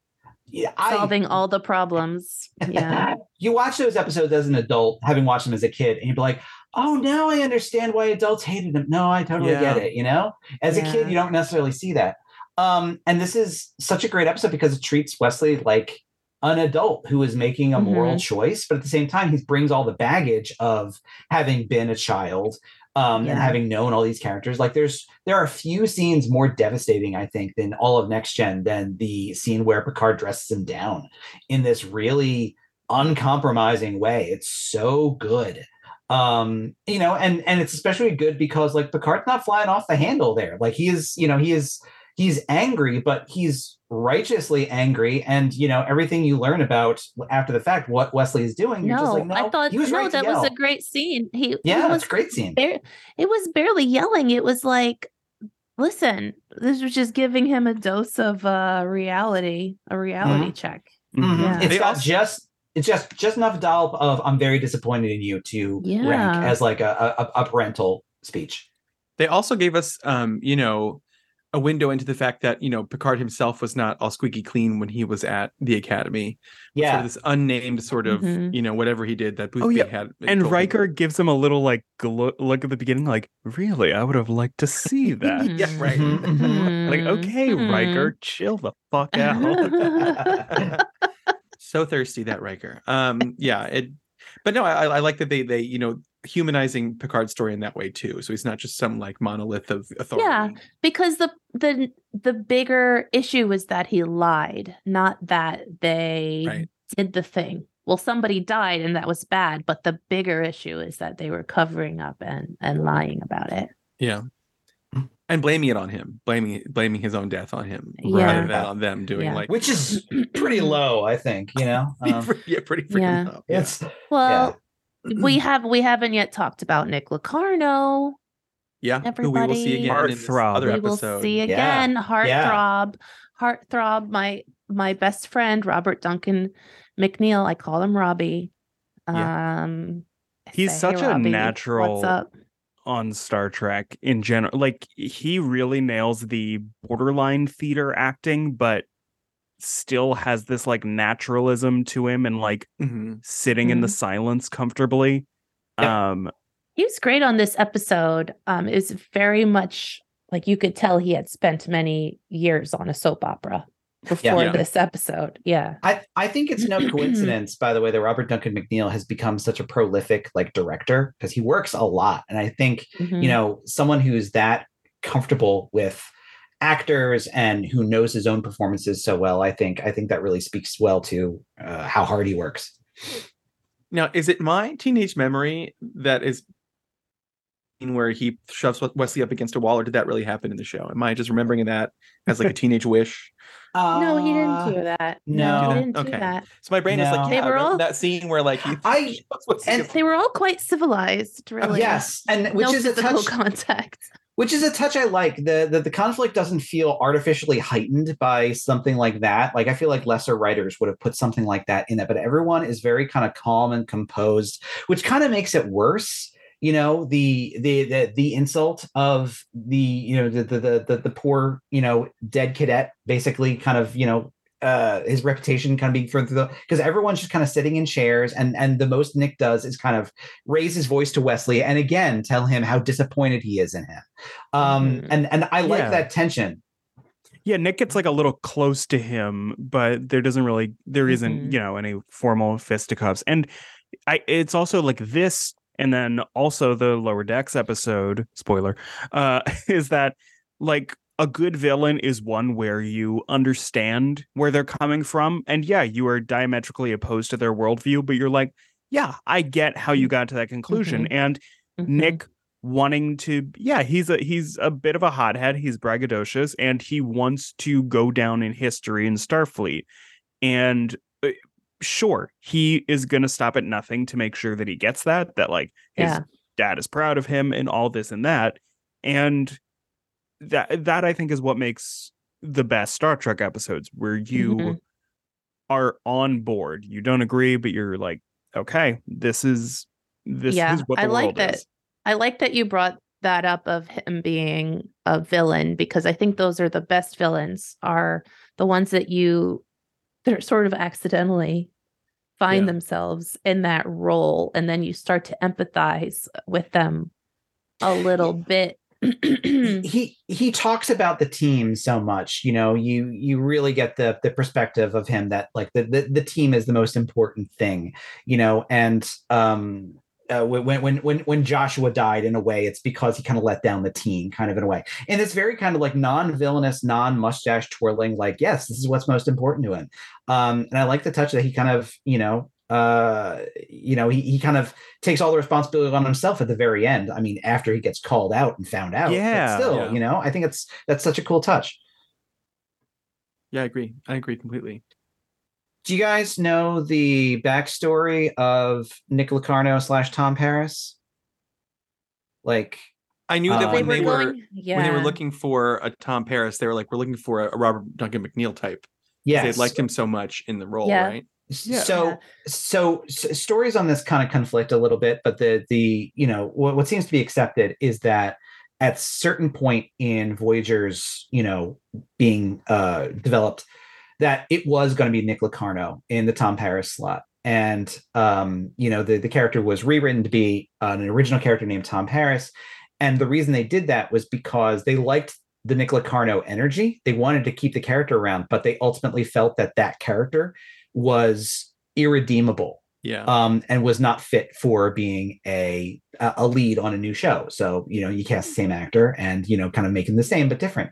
solving I, all the problems. Yeah. You watch those episodes as an adult, having watched them as a kid, and you'd be like, oh, now I understand why adults hated him. No, I totally yeah. get it. You know, as yeah. a kid, you don't necessarily see that. Um, and this is such a great episode because it treats Wesley like an adult who is making a moral mm-hmm. choice. But at the same time, he brings all the baggage of having been a child. Um, yeah. And having known all these characters, like there's there are few scenes more devastating, I think, than all of Next Gen than the scene where Picard dresses him down in this really uncompromising way. It's so good, um, you know, and and it's especially good because like Picard's not flying off the handle there. Like he is, you know, he is he's angry, but he's righteously angry, and you know everything you learn about after the fact what Wesley is doing. You're no, just like, no, I thought he was no, right that was a great scene. He yeah, he was, it's a great scene. Bar- it was barely yelling. It was like, listen, this was just giving him a dose of uh, reality, a reality mm-hmm. check. Mm-hmm. Yeah. It's got just it's just just enough dollop of "I'm very disappointed in you" to yeah. rank as like a, a, a parental speech. They also gave us, um, you know. a window into the fact that, you know, Picard himself was not all squeaky clean when he was at the Academy. Yeah. Sort of this unnamed sort of, mm-hmm. you know, whatever he did that Boothby oh, yeah. had. And Riker him. gives him a little like glo- look at the beginning, like, really, I would have liked to see that. yeah, right. Mm-hmm. Like, okay, mm-hmm. Riker, chill the fuck out. So thirsty, that Riker. Um, yeah. It, but no, I, I like that they, they, you know, humanizing Picard's story in that way too, so he's not just some like monolith of authority. Yeah, because the the the bigger issue was that he lied, not that they right. did the thing. Well, somebody died and that was bad, but the bigger issue is that they were covering up and and lying about it. Yeah, and blaming it on him, blaming blaming his own death on him yeah. rather than on them doing yeah. like, which is pretty low, I think. You know, um, yeah, pretty freaking yeah. low. Yeah. It's well. Yeah. We have we haven't yet talked about Nick Locarno. Yeah, everybody. Who we will see again Heart in this other episode. We will see again. Yeah. Heartthrob, yeah. Heartthrob. My my best friend Robert Duncan McNeil. I call him Robbie. Yeah. Um, he's say, such hey, a Robbie, natural on Star Trek in general. Like he really nails the borderline theater acting, but still has this like naturalism to him and like mm-hmm. sitting mm-hmm. in the silence comfortably. Yeah. Um, he was great on this episode. Um, it was very much like you could tell he had spent many years on a soap opera. before yeah. this episode. Yeah. I, I think it's no coincidence, by the way, that Robert Duncan McNeil has become such a prolific like director, because he works a lot. And I think, mm-hmm. you know, someone who's that comfortable with actors and who knows his own performances so well, I think, I think that really speaks well to uh, how hard he works. Now, is it my teenage memory that is where he shoves Wesley up against a wall, or did that really happen in the show? Am I just remembering that as like a teenage wish? Uh, no, he didn't do that. No, no he didn't okay. do that. So my brain no. is like, yeah, they were all, that scene where like he, I and they were all quite civilized, really. Uh, yes, and which no is physical a touch, contact. Which is a touch I like. The, the the conflict doesn't feel artificially heightened by something like that. Like I feel like lesser writers would have put something like that in it, but everyone is very kind of calm and composed, which kind of makes it worse. You know, the, the the the insult of the, you know, the the the the poor, you know, dead cadet, basically kind of, you know, uh, his reputation kind of being thrown through the, because everyone's just kind of sitting in chairs. And and the most Nick does is kind of raise his voice to Wesley and again tell him how disappointed he is in him. Um, mm. and, and I like yeah. that tension. Yeah, Nick gets like a little close to him, but there doesn't really, there mm-hmm. isn't, you know, any formal fisticuffs. And I it's also like this. And then also the Lower Decks episode, spoiler, uh, is that like a good villain is one where you understand where they're coming from. And yeah, you are diametrically opposed to their worldview, but you're like, yeah, I get how you got to that conclusion. Mm-hmm. And mm-hmm. Nick wanting to, yeah, he's a he's a bit of a hothead. He's braggadocious and he wants to go down in history in Starfleet. And sure, he is going to stop at nothing to make sure that he gets that, that like his yeah. dad is proud of him and all this and that. And that, that I think is what makes the best Star Trek episodes, where you mm-hmm. are on board. You don't agree, but you're like, okay, this is, this yeah, is what the I like world that. Is. I like that you brought that up of him being a villain, because I think those are the best villains, are the ones that you that sort of accidentally find yeah. themselves in that role. And then you start to empathize with them a little bit. he he talks about the team so much, you know, you you really get the the perspective of him that like the the, the team is the most important thing, you know, and um Uh, when when when when Joshua died, in a way, it's because he kind of let down the team, kind of in a way. And it's very kind of like non-villainous, non-mustache twirling, like, yes, this is what's most important to him. Um, and I like the touch that he kind of, you know, uh, you know, he he kind of takes all the responsibility on himself at the very end. I mean, after he gets called out and found out, yeah, but still, yeah. you know, I think it's that's such a cool touch. Yeah, I agree. I agree completely. Do you guys know the backstory of Nick Locarno slash Tom Paris? Like, I knew that um, when they were, they were going, yeah. when they were looking for a Tom Paris, they were like, "We're looking for a Robert Duncan McNeil type." Yeah, they liked him so much in the role, yeah. right? Yeah. So, so, so stories on this kind of conflict a little bit, but the the you know what, what seems to be accepted is that at certain point in Voyager's you know being uh, developed, that it was going to be Nick Locarno in the Tom Paris slot. And, um, you know, the, the character was rewritten to be uh, an original character named Tom Paris. And the reason they did that was because they liked the Nick Locarno energy. They wanted to keep the character around, but they ultimately felt that that character was irredeemable. Yeah. Um, and was not fit for being a a lead on a new show. So, you know, you cast the same actor and, you know, kind of make him the same, but different.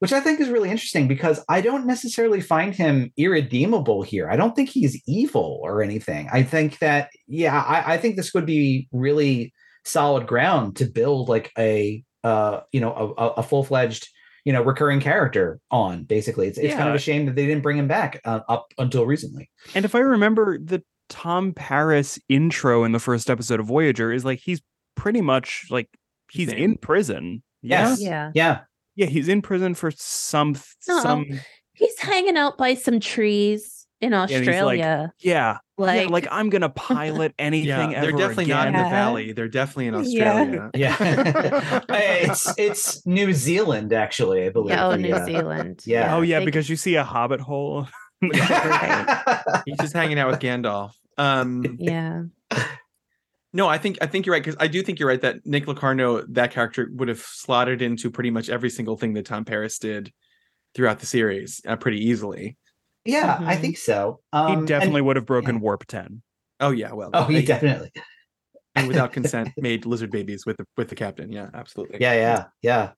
Which I think is really interesting, because I don't necessarily find him irredeemable here. I don't think he's evil or anything. I think that, yeah, I, I think this would be really solid ground to build like a, uh, you know, a, a full-fledged, you know, recurring character on, basically. It's, it's yeah. kind of a shame that they didn't bring him back uh, up until recently. And if I remember, the Tom Paris intro in the first episode of Voyager is like, he's pretty much like, he's in prison. Yes. Yeah. Yeah. Yeah, he's in prison for some. No, some... he's hanging out by some trees in Australia. Yeah, like, yeah. Like... yeah, like I'm gonna pilot anything. yeah, ever they're definitely again. Not in the yeah. valley. They're definitely in Australia. Yeah, yeah. it's it's New Zealand, actually. I believe. Oh, yeah. New Zealand. Yeah. yeah. Oh, yeah, because you see a hobbit hole. He's just hanging out with Gandalf. Um, yeah. No, I think I think you're right, because I do think you're right that Nick Locarno, that character, would have slotted into pretty much every single thing that Tom Paris did throughout the series uh, pretty easily. Yeah, mm-hmm. I think so. Um, he definitely and, would have broken yeah. warp ten. Oh, yeah. Well, oh, he definitely. And without consent, made lizard babies with the with the captain. Yeah, absolutely. Yeah, yeah, yeah.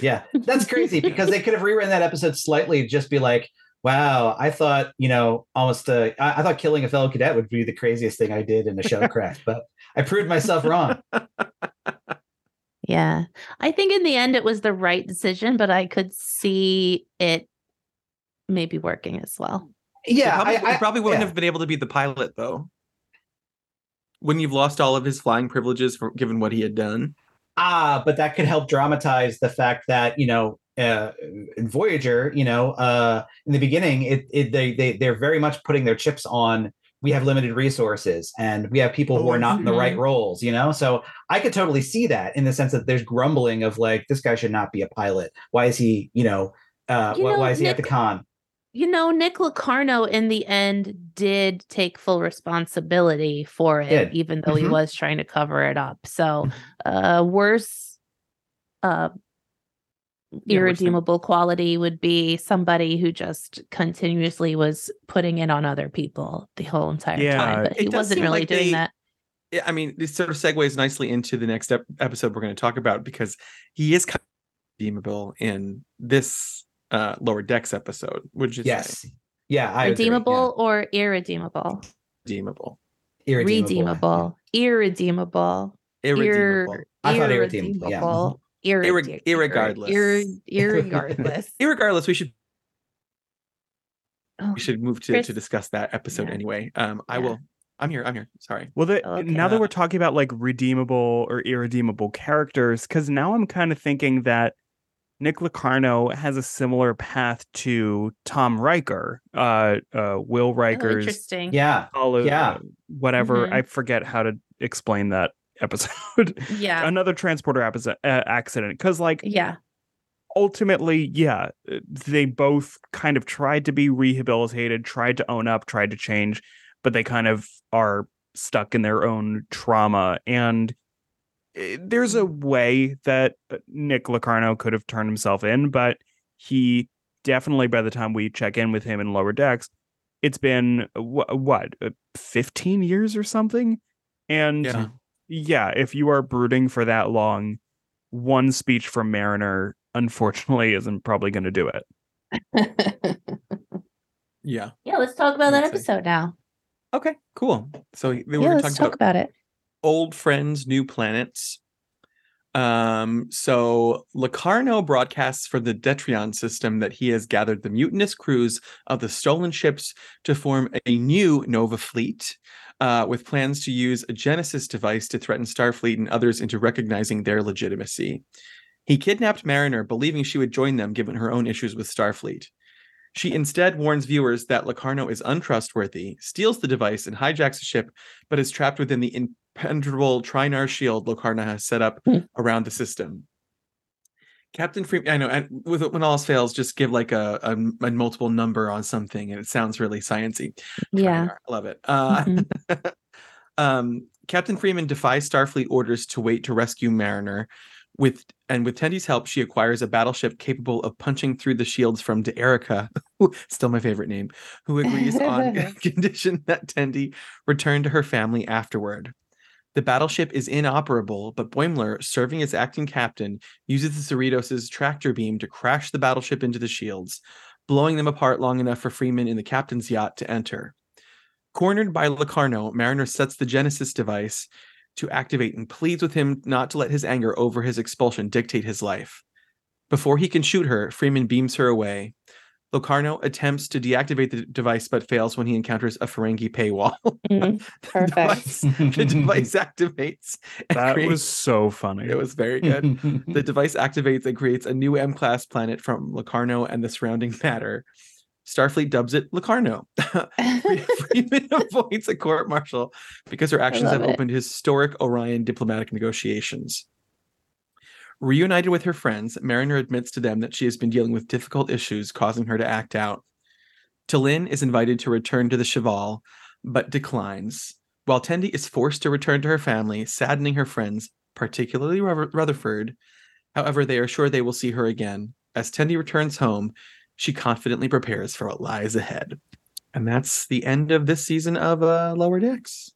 Yeah, that's crazy because they could have rewritten that episode slightly, just be like, wow, I thought, you know, almost, uh, I, I thought killing a fellow cadet would be the craziest thing I did in a show craft, but I proved myself wrong. Yeah, I think in the end it was the right decision, but I could see it maybe working as well. Yeah, it probably, I, I, probably wouldn't yeah. have been able to be the pilot, though. Wouldn't you've lost all of his flying privileges for, given what he had done? Ah, but that could help dramatize the fact that, you know, uh, in Voyager, you know, uh, in the beginning, it, it they, they, they're very much putting their chips on, we have limited resources and we have people who are not in the right roles, you know? So I could totally see that in the sense that there's grumbling of like, this guy should not be a pilot. Why is he, you know, uh, you why, know, why is Nick, he at the con? You know, Nick Locarno in the end did take full responsibility for it, did. even though mm-hmm. he was trying to cover it up. So uh, worse uh, irredeemable yeah, quality would be somebody who just continuously was putting it on other people the whole entire yeah, time, but he wasn't really like doing they, that. I mean, this sort of segues nicely into the next ep- episode we're going to talk about, because he is kind of redeemable in this uh, Lower Decks episode, which is yes, say? yeah, I redeemable agree, yeah. or irredeemable, redeemable, irredeemable, redeemable, irredeemable, irredeemable. Ir- I thought irredeemable. Yeah. Irrig- irregardless. Irregardless. Irregardless. Irregardless. We should oh, we should move to, Chris, to discuss that episode yeah. anyway. Um, I yeah. will. I'm here. I'm here. Sorry. Well, the, okay. now that we're talking about like redeemable or irredeemable characters, because now I'm kind of thinking that Nick Locarno has a similar path to Tom Riker, uh, uh, Will Riker's. Oh, interesting. Yeah. Of, yeah. Uh, whatever. Mm-hmm. I forget how to explain that episode. Yeah. Another transporter episode, uh, accident. Because, like, yeah. ultimately, yeah, they both kind of tried to be rehabilitated, tried to own up, tried to change, but they kind of are stuck in their own trauma. And there's a way that Nick Locarno could have turned himself in, but he definitely, by the time we check in with him in Lower Decks, it's been, wh- what, fifteen years or something? And yeah. yeah, if you are brooding for that long, one speech from Mariner, unfortunately, isn't probably going to do it. yeah. Yeah, let's talk about let's that episode see. now. Okay, cool. So we yeah, were let's talking talk about, about it. Old Friends, New Planets. Um, so Locarno broadcasts from the Detrion system that he has gathered the mutinous crews of the stolen ships to form a new Nova fleet. Uh, with plans to use a Genesis device to threaten Starfleet and others into recognizing their legitimacy. He kidnapped Mariner, believing she would join them given her own issues with Starfleet. She instead warns viewers that Locarno is untrustworthy, steals the device, and hijacks a ship, but is trapped within the impenetrable Trinar shield Locarno has set up around the system. Captain Freeman, I know, and with, when all else fails, just give like a, a, a multiple number on something, and it sounds really sciency. Yeah, I love it. Uh, mm-hmm. um, Captain Freeman defies Starfleet orders to wait to rescue Mariner, with and with Tendi's help, she acquires a battleship capable of punching through the shields from De'Erica, still my favorite name, who agrees on condition that Tendi return to her family afterward. The battleship is inoperable, but Boimler, serving as acting captain, uses the Cerritos' tractor beam to crash the battleship into the shields, blowing them apart long enough for Freeman in the captain's yacht to enter. Cornered by Locarno, Mariner sets the Genesis device to activate and pleads with him not to let his anger over his expulsion dictate his life. Before he can shoot her, Freeman beams her away. Locarno attempts to deactivate the device, but fails when he encounters a Ferengi paywall. Mm, perfect. the, device, the device activates. That creates, was so funny. It was very good. The device activates and creates a new M-class planet from Locarno and the surrounding matter. Starfleet dubs it Locarno. Freeman avoids a court-martial because her actions have it. opened historic Orion diplomatic negotiations. Reunited with her friends, Mariner admits to them that she has been dealing with difficult issues, causing her to act out. T'Lyn is invited to return to the Cheval, but declines, while Tendi is forced to return to her family, saddening her friends, particularly Rutherford. However, they are sure they will see her again, As Tendi returns home, she confidently prepares for what lies ahead. And that's the end of this season of uh, Lower Decks.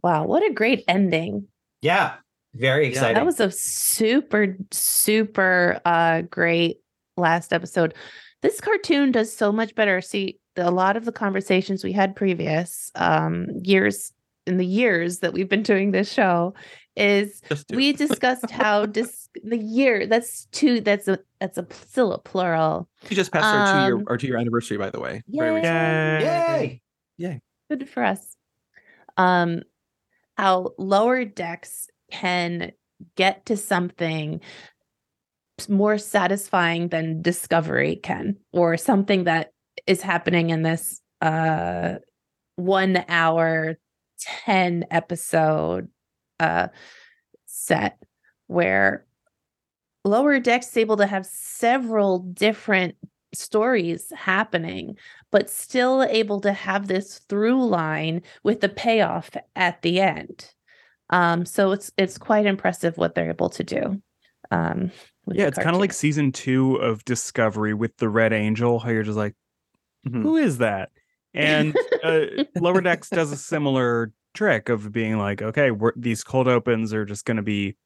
Wow, what a great ending. Yeah, very exciting. That was a super, super uh, great last episode. This cartoon does so much better. See, the, a lot of the conversations we had previous um, years, in the years that we've been doing this show, is we discussed how dis- the year, that's two, that's a, that's a, still a plural. You just passed um, our two-year, our two-year anniversary, by the way. Yay! Yay! Yay! Good for us. Um, how Lower Decks can get to something more satisfying than Discovery can, or something that is happening in this uh, one hour, ten episode uh, set, where Lower Decks is able to have several different stories happening, but still able to have this through line with the payoff at the end. Um, so it's it's quite impressive what they're able to do. Um, yeah, it's kind of like season two of Discovery with the Red Angel, how you're just like, mm-hmm. who is that? And uh, Lower Decks does a similar trick of being like, okay, we're, these cold opens are just going to be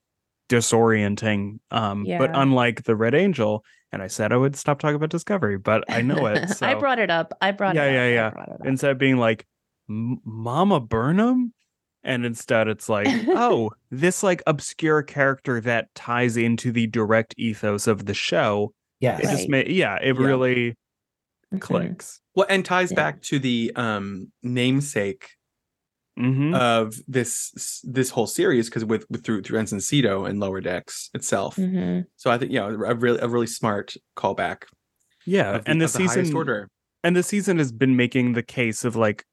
disorienting. Um, yeah. But unlike the Red Angel, and I said I would stop talking about Discovery, but I know it. So. I brought it up. I brought yeah, it yeah, up. Yeah, yeah, yeah. Instead of being like, Mama Burnham? And instead it's like, oh, this like obscure character that ties into the direct ethos of the show. Yeah. It right. just made, yeah, it yeah. really... clicks well and ties yeah. back to the um namesake mm-hmm. of this this whole series, because with, with through through Ensignito and Lower Decks itself. Mm-hmm. So I think you know a really a really smart callback. Yeah, of the, and the, of the season order. And the season has been making the case of like,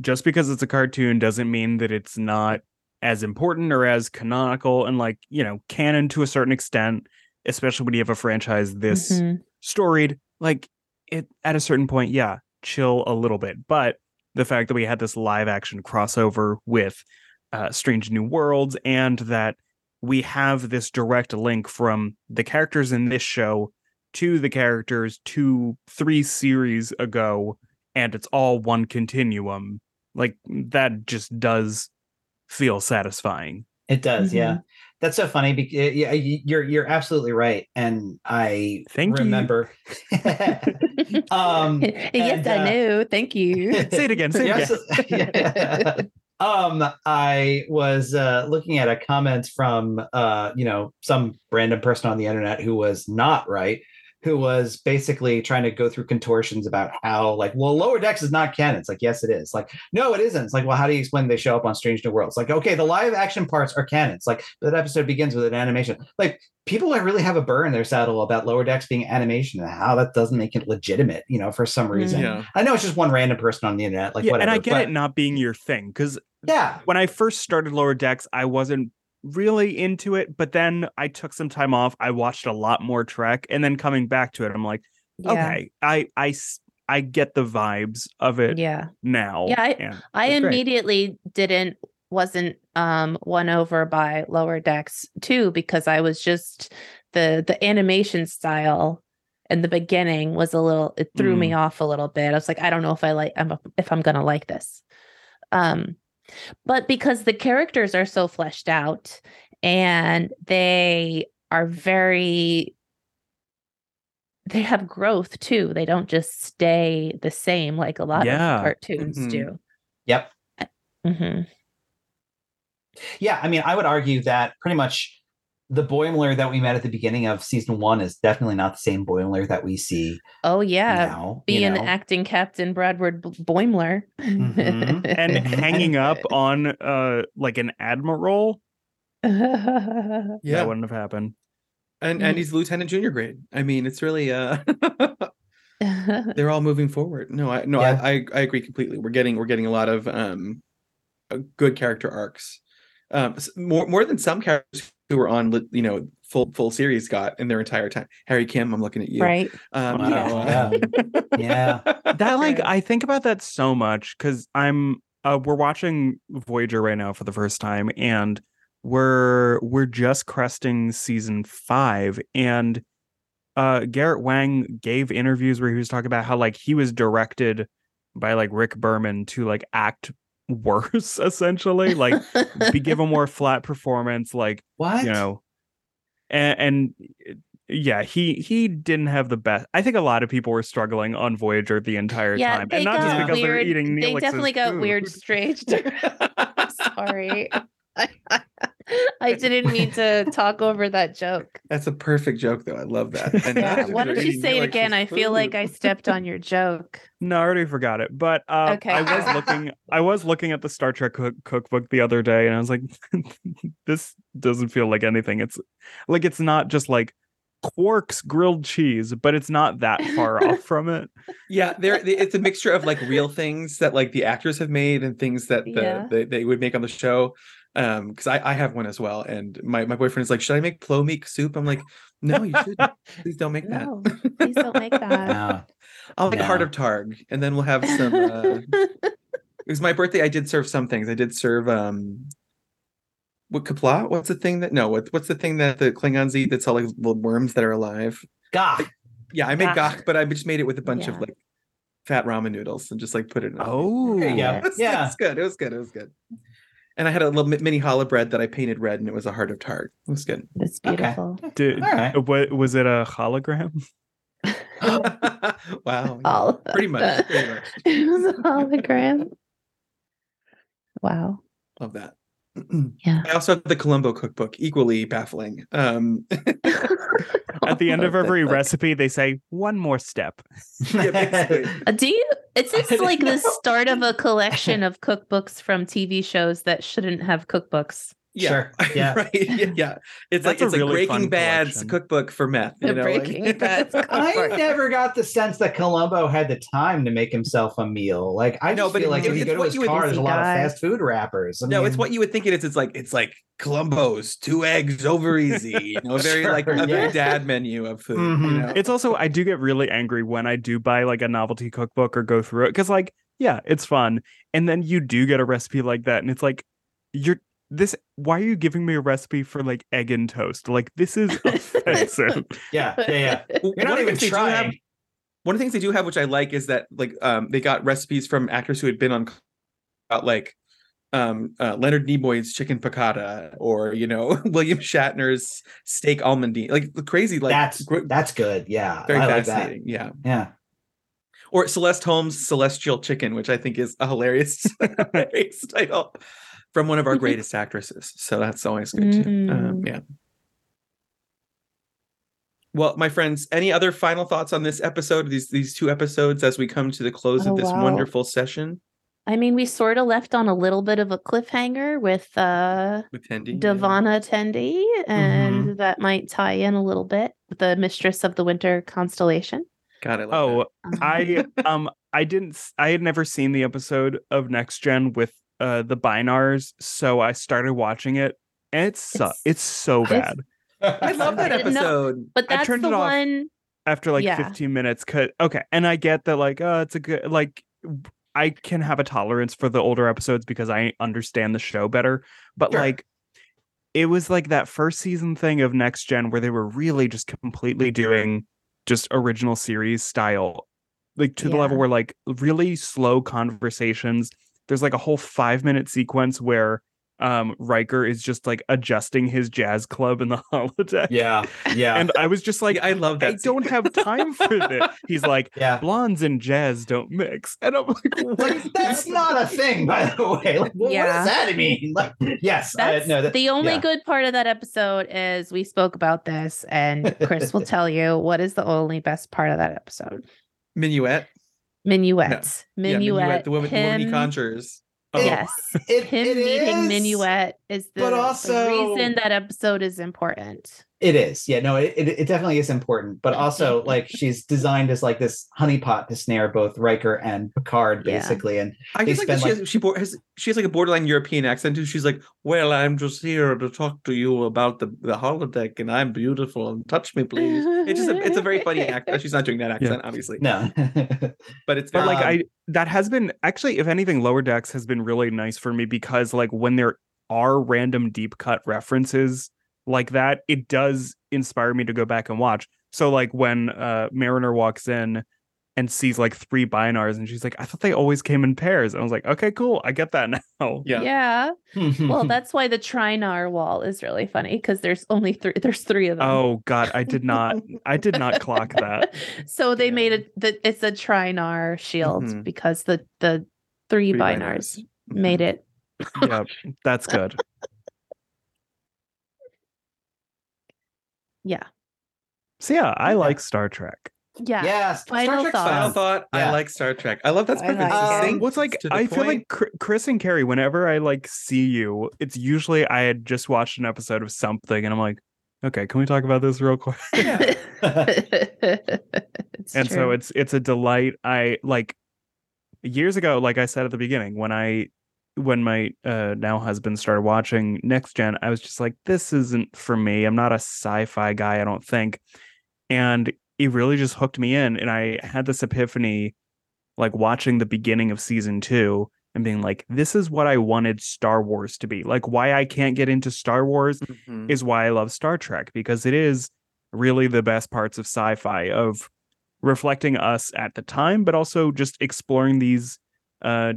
just because it's a cartoon doesn't mean that it's not as important or as canonical and like you know canon to a certain extent, especially when you have a franchise this mm-hmm. storied. Like. It, at a certain point, yeah, chill a little bit. But the fact that we had this live action crossover with uh, Strange New Worlds, and that we have this direct link from the characters in this show to the characters two, three series ago, and it's all one continuum, like that just does feel satisfying. It does, mm-hmm. yeah. That's so funny. Because, yeah, you're you're absolutely right, and I Thank remember. You. um, yes, and, I uh, know. Thank you. Say it again. Say it again. Yeah. um, I was uh, looking at a comment from uh, you know some random person on the internet who was not right, who was basically trying to go through contortions about how like, well, Lower Decks is not canon. It's like, yes, it is. Like, no, it isn't. It's like, well, how do you explain they show up on Strange New Worlds? Like, okay, the live action parts are canon. It's like that episode begins with an animation. Like, people like really have a burr in their saddle about Lower Decks being animation and how that doesn't make it legitimate, you know, for some reason. Yeah. I know it's just one random person on the internet, like yeah, whatever. And I get but... it not being your thing, because yeah, when I first started Lower Decks, I wasn't really into it, but then I took some time off. I watched a lot more Trek, and then coming back to it, I'm like, okay, yeah. I, I, I get the vibes of it. Yeah. Now, yeah, I, I immediately great. didn't wasn't um won over by Lower Decks too, because I was just the the animation style in the beginning was a little it threw mm. me off a little bit. I was like, I don't know if I like I'm if I'm gonna like this. Um. But because the characters are so fleshed out and they are very, they have growth too. They don't just stay the same like a lot yeah. of cartoons mm-hmm. do. Yep. Mm-hmm. Yeah. I mean, I would argue that pretty much the Boimler that we met at the beginning of season one is definitely not the same Boimler that we see. Oh yeah, now, being you know? acting captain Bradward Boimler mm-hmm. and hanging up on uh like an admiral. Yeah, that wouldn't have happened. And mm-hmm. and he's lieutenant junior grade. I mean, it's really uh, they're all moving forward. No, I no, yeah. I, I I agree completely. We're getting we're getting a lot of um good character arcs, um more more than some characters who were on, you know, full full series got in their entire time. Harry Kim, I'm looking at you. Right. Um, wow. Yeah. yeah. That like, I think about that so much because I'm, uh, we're watching Voyager right now for the first time, and we're, we're just cresting season five. And uh, Garrett Wang gave interviews where he was talking about how like he was directed by like Rick Berman to like act worse, essentially, like be give a more flat performance, like what you know, and, and yeah, he he didn't have the best. I think a lot of people were struggling on Voyager the entire yeah, time, and not just because weird, they're eating. Neelix's they definitely got food. Weird strange. Sorry. I didn't mean to talk over that joke. That's a perfect joke, though. I love that. And yeah. Why don't you say it again? I feel like I stepped on your joke. No, I already forgot it. But uh, okay. I was looking. I was looking at the Star Trek cook- cookbook the other day, and I was like, "This doesn't feel like anything." It's like it's not just like Quark's grilled cheese, but it's not that far off from it. Yeah, there. It's a mixture of like real things that like the actors have made and things that the, yeah. they, they would make on the show. Um, because I, I have one as well, and my, my boyfriend is like, should I make plo meek soup? I'm like, no, you shouldn't. Please don't make that. No, please don't make that. No. I'll make no. heart of Targ, and then we'll have some. Uh... It was my birthday. I did serve some things. I did serve um, what kapla? What's the thing that? No, what, what's the thing that the Klingons eat? That's all like little worms that are alive. Gah. Like, yeah, I made gah. gah, but I just made it with a bunch yeah. of like fat ramen noodles and just like put it in. Oh, there you go. It was, yeah, it's good. It was good. It was good. And I had a little mini challah bread that I painted red, and it was a heart of Targ. It was good. That's beautiful. Okay. Did, right. What was it? A hologram? Wow. Yeah. Pretty much. Pretty much. It was a hologram. Wow. Love that. Yeah. I also have the Columbo cookbook, equally baffling. Um, At the end of every recipe, they say one more step. Do you? It's just like the start of a collection of cookbooks from T V shows that shouldn't have cookbooks. Yeah, sure. yeah, right. yeah, yeah. It's That's like it's a really Breaking Bad's cookbook for meth. You know, Breaking like... Bad's. I never got the sense that Columbo had the time to make himself a meal. Like I no, just but feel it, like if you go to his car, there's a lot of fast food wrappers. I no, mean... it's what you would think it is. It's like it's like Columbo's two eggs over easy. You know, very sure, like a yeah. very dad menu of food. Mm-hmm. You know? It's also I do get really angry when I do buy like a novelty cookbook or go through it because like yeah, it's fun, and then you do get a recipe like that, and it's like you're. This why are you giving me a recipe for like egg and toast? Like this is offensive. yeah, yeah, yeah. You're not even trying. Have, one of the things they do have, which I like, is that like um they got recipes from actors who had been on about like um uh, Leonard Nimoy's chicken piccata or you know William Shatner's steak almondine. Like the crazy like that's gr- that's good. Yeah, very I fascinating. Like yeah, yeah. Or Celeste Holmes' Celestial Chicken, which I think is a hilarious, hilarious title. From one of our greatest actresses. So that's always good too. Mm. Um, yeah. Well, my friends, any other final thoughts on this episode, these these two episodes as we come to the close oh, of this wow. wonderful session? I mean, we sort of left on a little bit of a cliffhanger with uh with Tendi, Davana yeah. Tendi, and mm-hmm. that might tie in a little bit with the Mistress of the Winter Constellation. Got it. Like oh, that. I um I didn't I had never seen the episode of Next Gen with Uh, the Binars, so I started watching it, and it sucks. It's, it's so bad. It's, I love that episode, no, but that's I turned the it off one after like yeah. fifteen minutes. Cause okay, and I get that like, oh, it's a good like. I can have a tolerance for the older episodes because I understand the show better. But sure. like, it was like that first season thing of Next Gen where they were really just completely doing just original series style, like to yeah. the level where like really slow conversations. There's like a whole five minute sequence where um, Riker is just like adjusting his jazz club in the holodeck. Yeah, yeah. And I was just like, yeah, I love that. I scene. Don't have time for this. He's like, yeah. blondes and jazz don't mix. And I'm like, what? Like that's not a thing, by the way. Like, well, yeah. what does that mean? Like, yes, that's I, no, that, the only yeah. good part of that episode is we spoke about this, and Chris will tell you what is the only best part of that episode. Minuet. Minuet. No. Minuet. Yeah, Minuet, the woman, him, the woman he conjures. Oh. Yes. It, him it meeting is, Minuet is the, but also, the reason that episode is important. It is. Yeah, no, it, it definitely is important. But also, like, she's designed as, like, this honeypot to snare both Riker and Picard, basically. Yeah. And I guess, like, like, she, has, she, has, she has, like, a borderline European accent, and she's like, well, I'm just here to talk to you about the, the holodeck, and I'm beautiful, and touch me, please. It's just, a, it's a very funny accent. She's not doing that accent, yeah. obviously. No. But it's... But, um, like, I that has been... Actually, if anything, Lower Decks has been really nice for me, because, like, when there are random deep-cut references... like that, it does inspire me to go back and watch. So like when uh, Mariner walks in and sees like three binars and she's like, I thought they always came in pairs. And I was like, okay, cool. I get that now. Yeah. Yeah. Well, that's why the Trinar wall is really funny, because there's only three. There's three of them. Oh God. I did not. I did not clock that. So they yeah. made it. The, it's a Trinar shield mm-hmm. because the, the three, three binars, binars. Mm-hmm. made it. Yeah. That's good. Yeah. So yeah, I like Star Trek. Yeah. Yeah. Final Star Trek final thought. Yeah. I like Star Trek. I love that's been like what's like I feel point. Like Chris and Carrie, whenever I like see you, it's usually I had just watched an episode of something and I'm like, okay, can we talk about this real quick? Yeah. It's and true. So it's it's a delight. I like years ago, like I said at the beginning, when I when my uh, now husband started watching Next Gen, I was just like, this isn't for me. I'm not a sci-fi guy, I don't think. And it really just hooked me in. And I had this epiphany, like watching the beginning of season two and being like, this is what I wanted Star Wars to be. Like why I can't get into Star Wars mm-hmm. is why I love Star Trek, because it is really the best parts of sci-fi, of reflecting us at the time, but also just exploring these uh,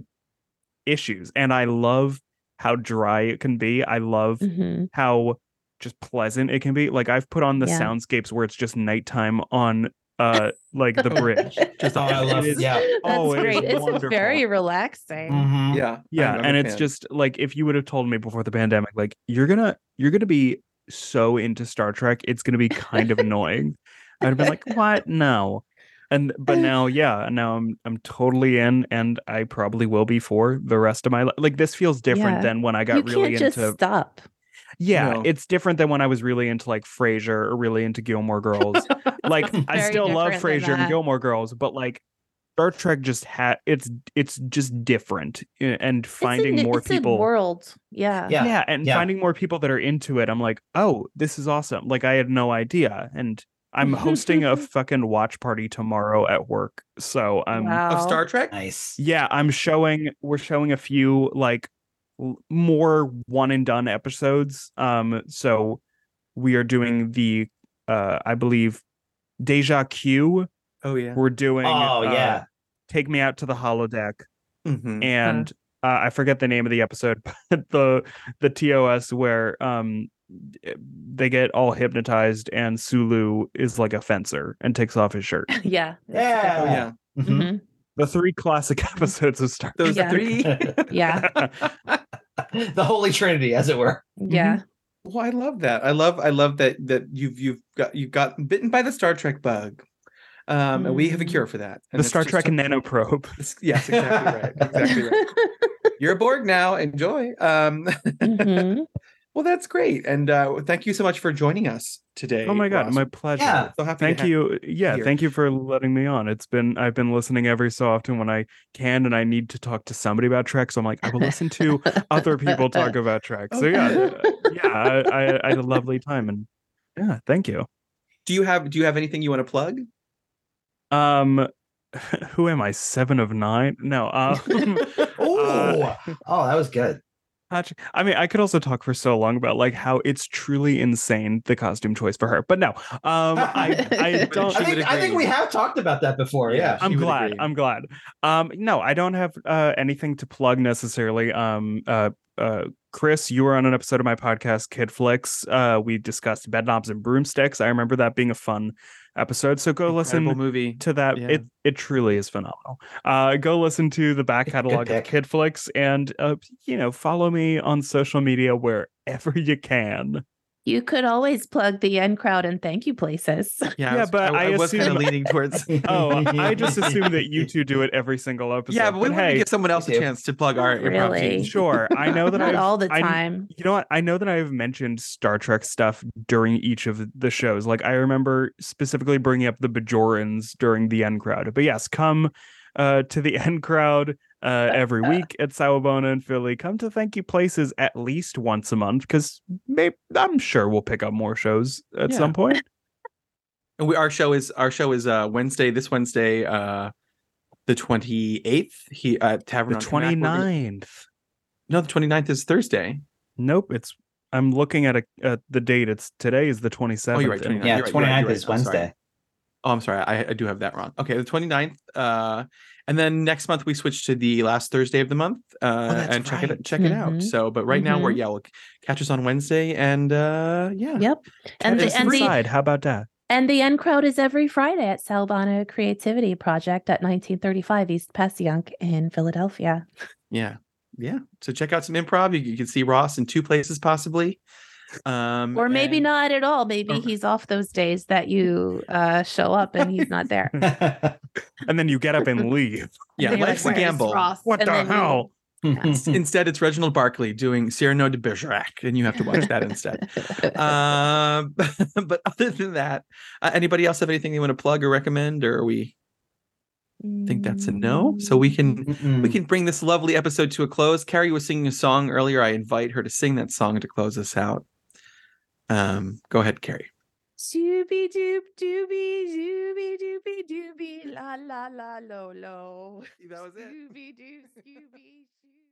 issues. And I love how dry it can be. I love mm-hmm. how just pleasant it can be. Like I've put on the yeah. soundscapes where it's just nighttime on uh like the bridge. Just oh, I love it. Yeah. That's oh, it great. It's wonderful. Very relaxing. Mm-hmm. Yeah. Yeah. And it's just like if you would have told me before the pandemic, like you're gonna you're gonna be so into Star Trek, it's gonna be kind of annoying. I'd have been like, what? No. And but now, yeah, now I'm I'm totally in, and I probably will be for the rest of my life. Like this feels different yeah. than when I got you really can't just into stop. Yeah, no. It's different than when I was really into like Frasier or really into Gilmore Girls. Like I still love Frasier and Gilmore Girls, but like Star Trek just had it's it's just different, and finding it's a, more it's people a world, yeah, yeah, yeah and yeah. finding more people that are into it. I'm like, oh, this is awesome. Like I had no idea, and I'm hosting a fucking watch party tomorrow at work. So I'm wow. of Star Trek. Nice. Yeah, I'm showing. We're showing a few like. more one and done episodes. Um, so we are doing the uh, I believe Deja Q. Oh yeah, we're doing. Oh yeah, uh, Take Me Out to the Holodeck, mm-hmm. and huh. uh, I forget the name of the episode, but the the T O S where um they get all hypnotized and Sulu is like a fencer and takes off his shirt. Yeah, yeah, oh, yeah. Mm-hmm. Mm-hmm. The three classic episodes of Star Trek. Those yeah. three? Yeah. The Holy Trinity, as it were. Yeah. Well, I love that. I love I love that that you've you've got you've gotten bitten by the Star Trek bug. Um, mm-hmm. and we have a cure for that. And the Star Trek nanoprobe. It's, yes, exactly right. Exactly right. You're a Borg now. Enjoy. Um mm-hmm. Well, that's great. And uh, thank you so much for joining us today. Oh, my God. Ross. My pleasure. Yeah. So happy thank to have you. Yeah. Here. Thank you for letting me on. It's been I've been listening every so often when I can and I need to talk to somebody about Trek. So I'm like, I will listen to other people talk about Trek. So, yeah. Yeah. I, I, I had a lovely time. And yeah, thank you. Do you have do you have anything you want to plug? Um, who am I? Seven of nine? No. Um, oh, uh, oh, that was good. I mean, I could also talk for so long about like how it's truly insane the costume choice for her, but no, um, I, I don't. I think, I think we have talked about that before. Yeah, I'm glad. Agree. I'm glad. Um, no, I don't have uh, anything to plug necessarily. Um, uh, uh, Chris, you were on an episode of my podcast, Kid Flicks. Uh, we discussed Bedknobs and Broomsticks. I remember that being a fun episode. So go Incredible listen movie. to that. Yeah. It it truly is phenomenal. Uh, go listen to the back catalog of Kid Flicks, and uh, you know, follow me on social media wherever you can. You could always plug the End Crowd and thank you places. Yeah, yeah, I was, but I, I, I was kind of leaning towards. Oh, I just assume that you two do it every single episode. Yeah, but we want hey, to give someone else a chance to plug our improv team. Sure, I know that not all the time. I, you know what? I know that I have mentioned Star Trek stuff during each of the shows. Like I remember specifically bringing up the Bajorans during the End Crowd. But yes, come uh, to the End Crowd. Uh, every week at Sawabona in Philly. Come to Thank You Places at least once a month, because maybe I'm sure we'll pick up more shows at yeah. some point. And we our show is our show is uh, Wednesday this Wednesday, uh, the twenty-eighth. He uh, Tavern the on twenty-ninth. Gonna... No, the twenty-ninth is Thursday. Nope, it's. I'm looking at a at the date. It's today is the twenty-seventh. Oh, you're right. twenty-ninth. Yeah, you're right, twenty-ninth you're right, you're right. is Wednesday. Oh, I'm sorry. I, I do have that wrong. Okay, the twenty-ninth. Uh, and then next month we switch to the last Thursday of the month. Uh, oh, and check right. it check mm-hmm. it out. So, but right mm-hmm. now we're yeah, we'll catch us on Wednesday and uh, yeah. Yep. And, and the and side. The, how about that? And the End Crowd is every Friday at Salbano Creativity Project at nineteen thirty-five East Passyunk in Philadelphia. Yeah. Yeah. So check out some improv. You, you can see Ross in two places possibly. Um, or maybe and, not at all. Maybe or, he's off those days that you uh, show up and he's not there. And then you get up and leave. Yeah, life's like, a gamble. Ross? What and the hell? You, yeah. Instead, it's Reginald Barclay doing Cyrano de Bergerac, and you have to watch that instead. Uh, but other than that, uh, anybody else have anything they want to plug or recommend, or are we? I think that's a no. So we can Mm-mm. we can bring this lovely episode to a close. Carrie was singing a song earlier. I invite her to sing that song to close us out. Um, go ahead, Carrie. Doobie doop doobie doobie doobie doobie la la la lo lo. That was it. Doobie doop doobie.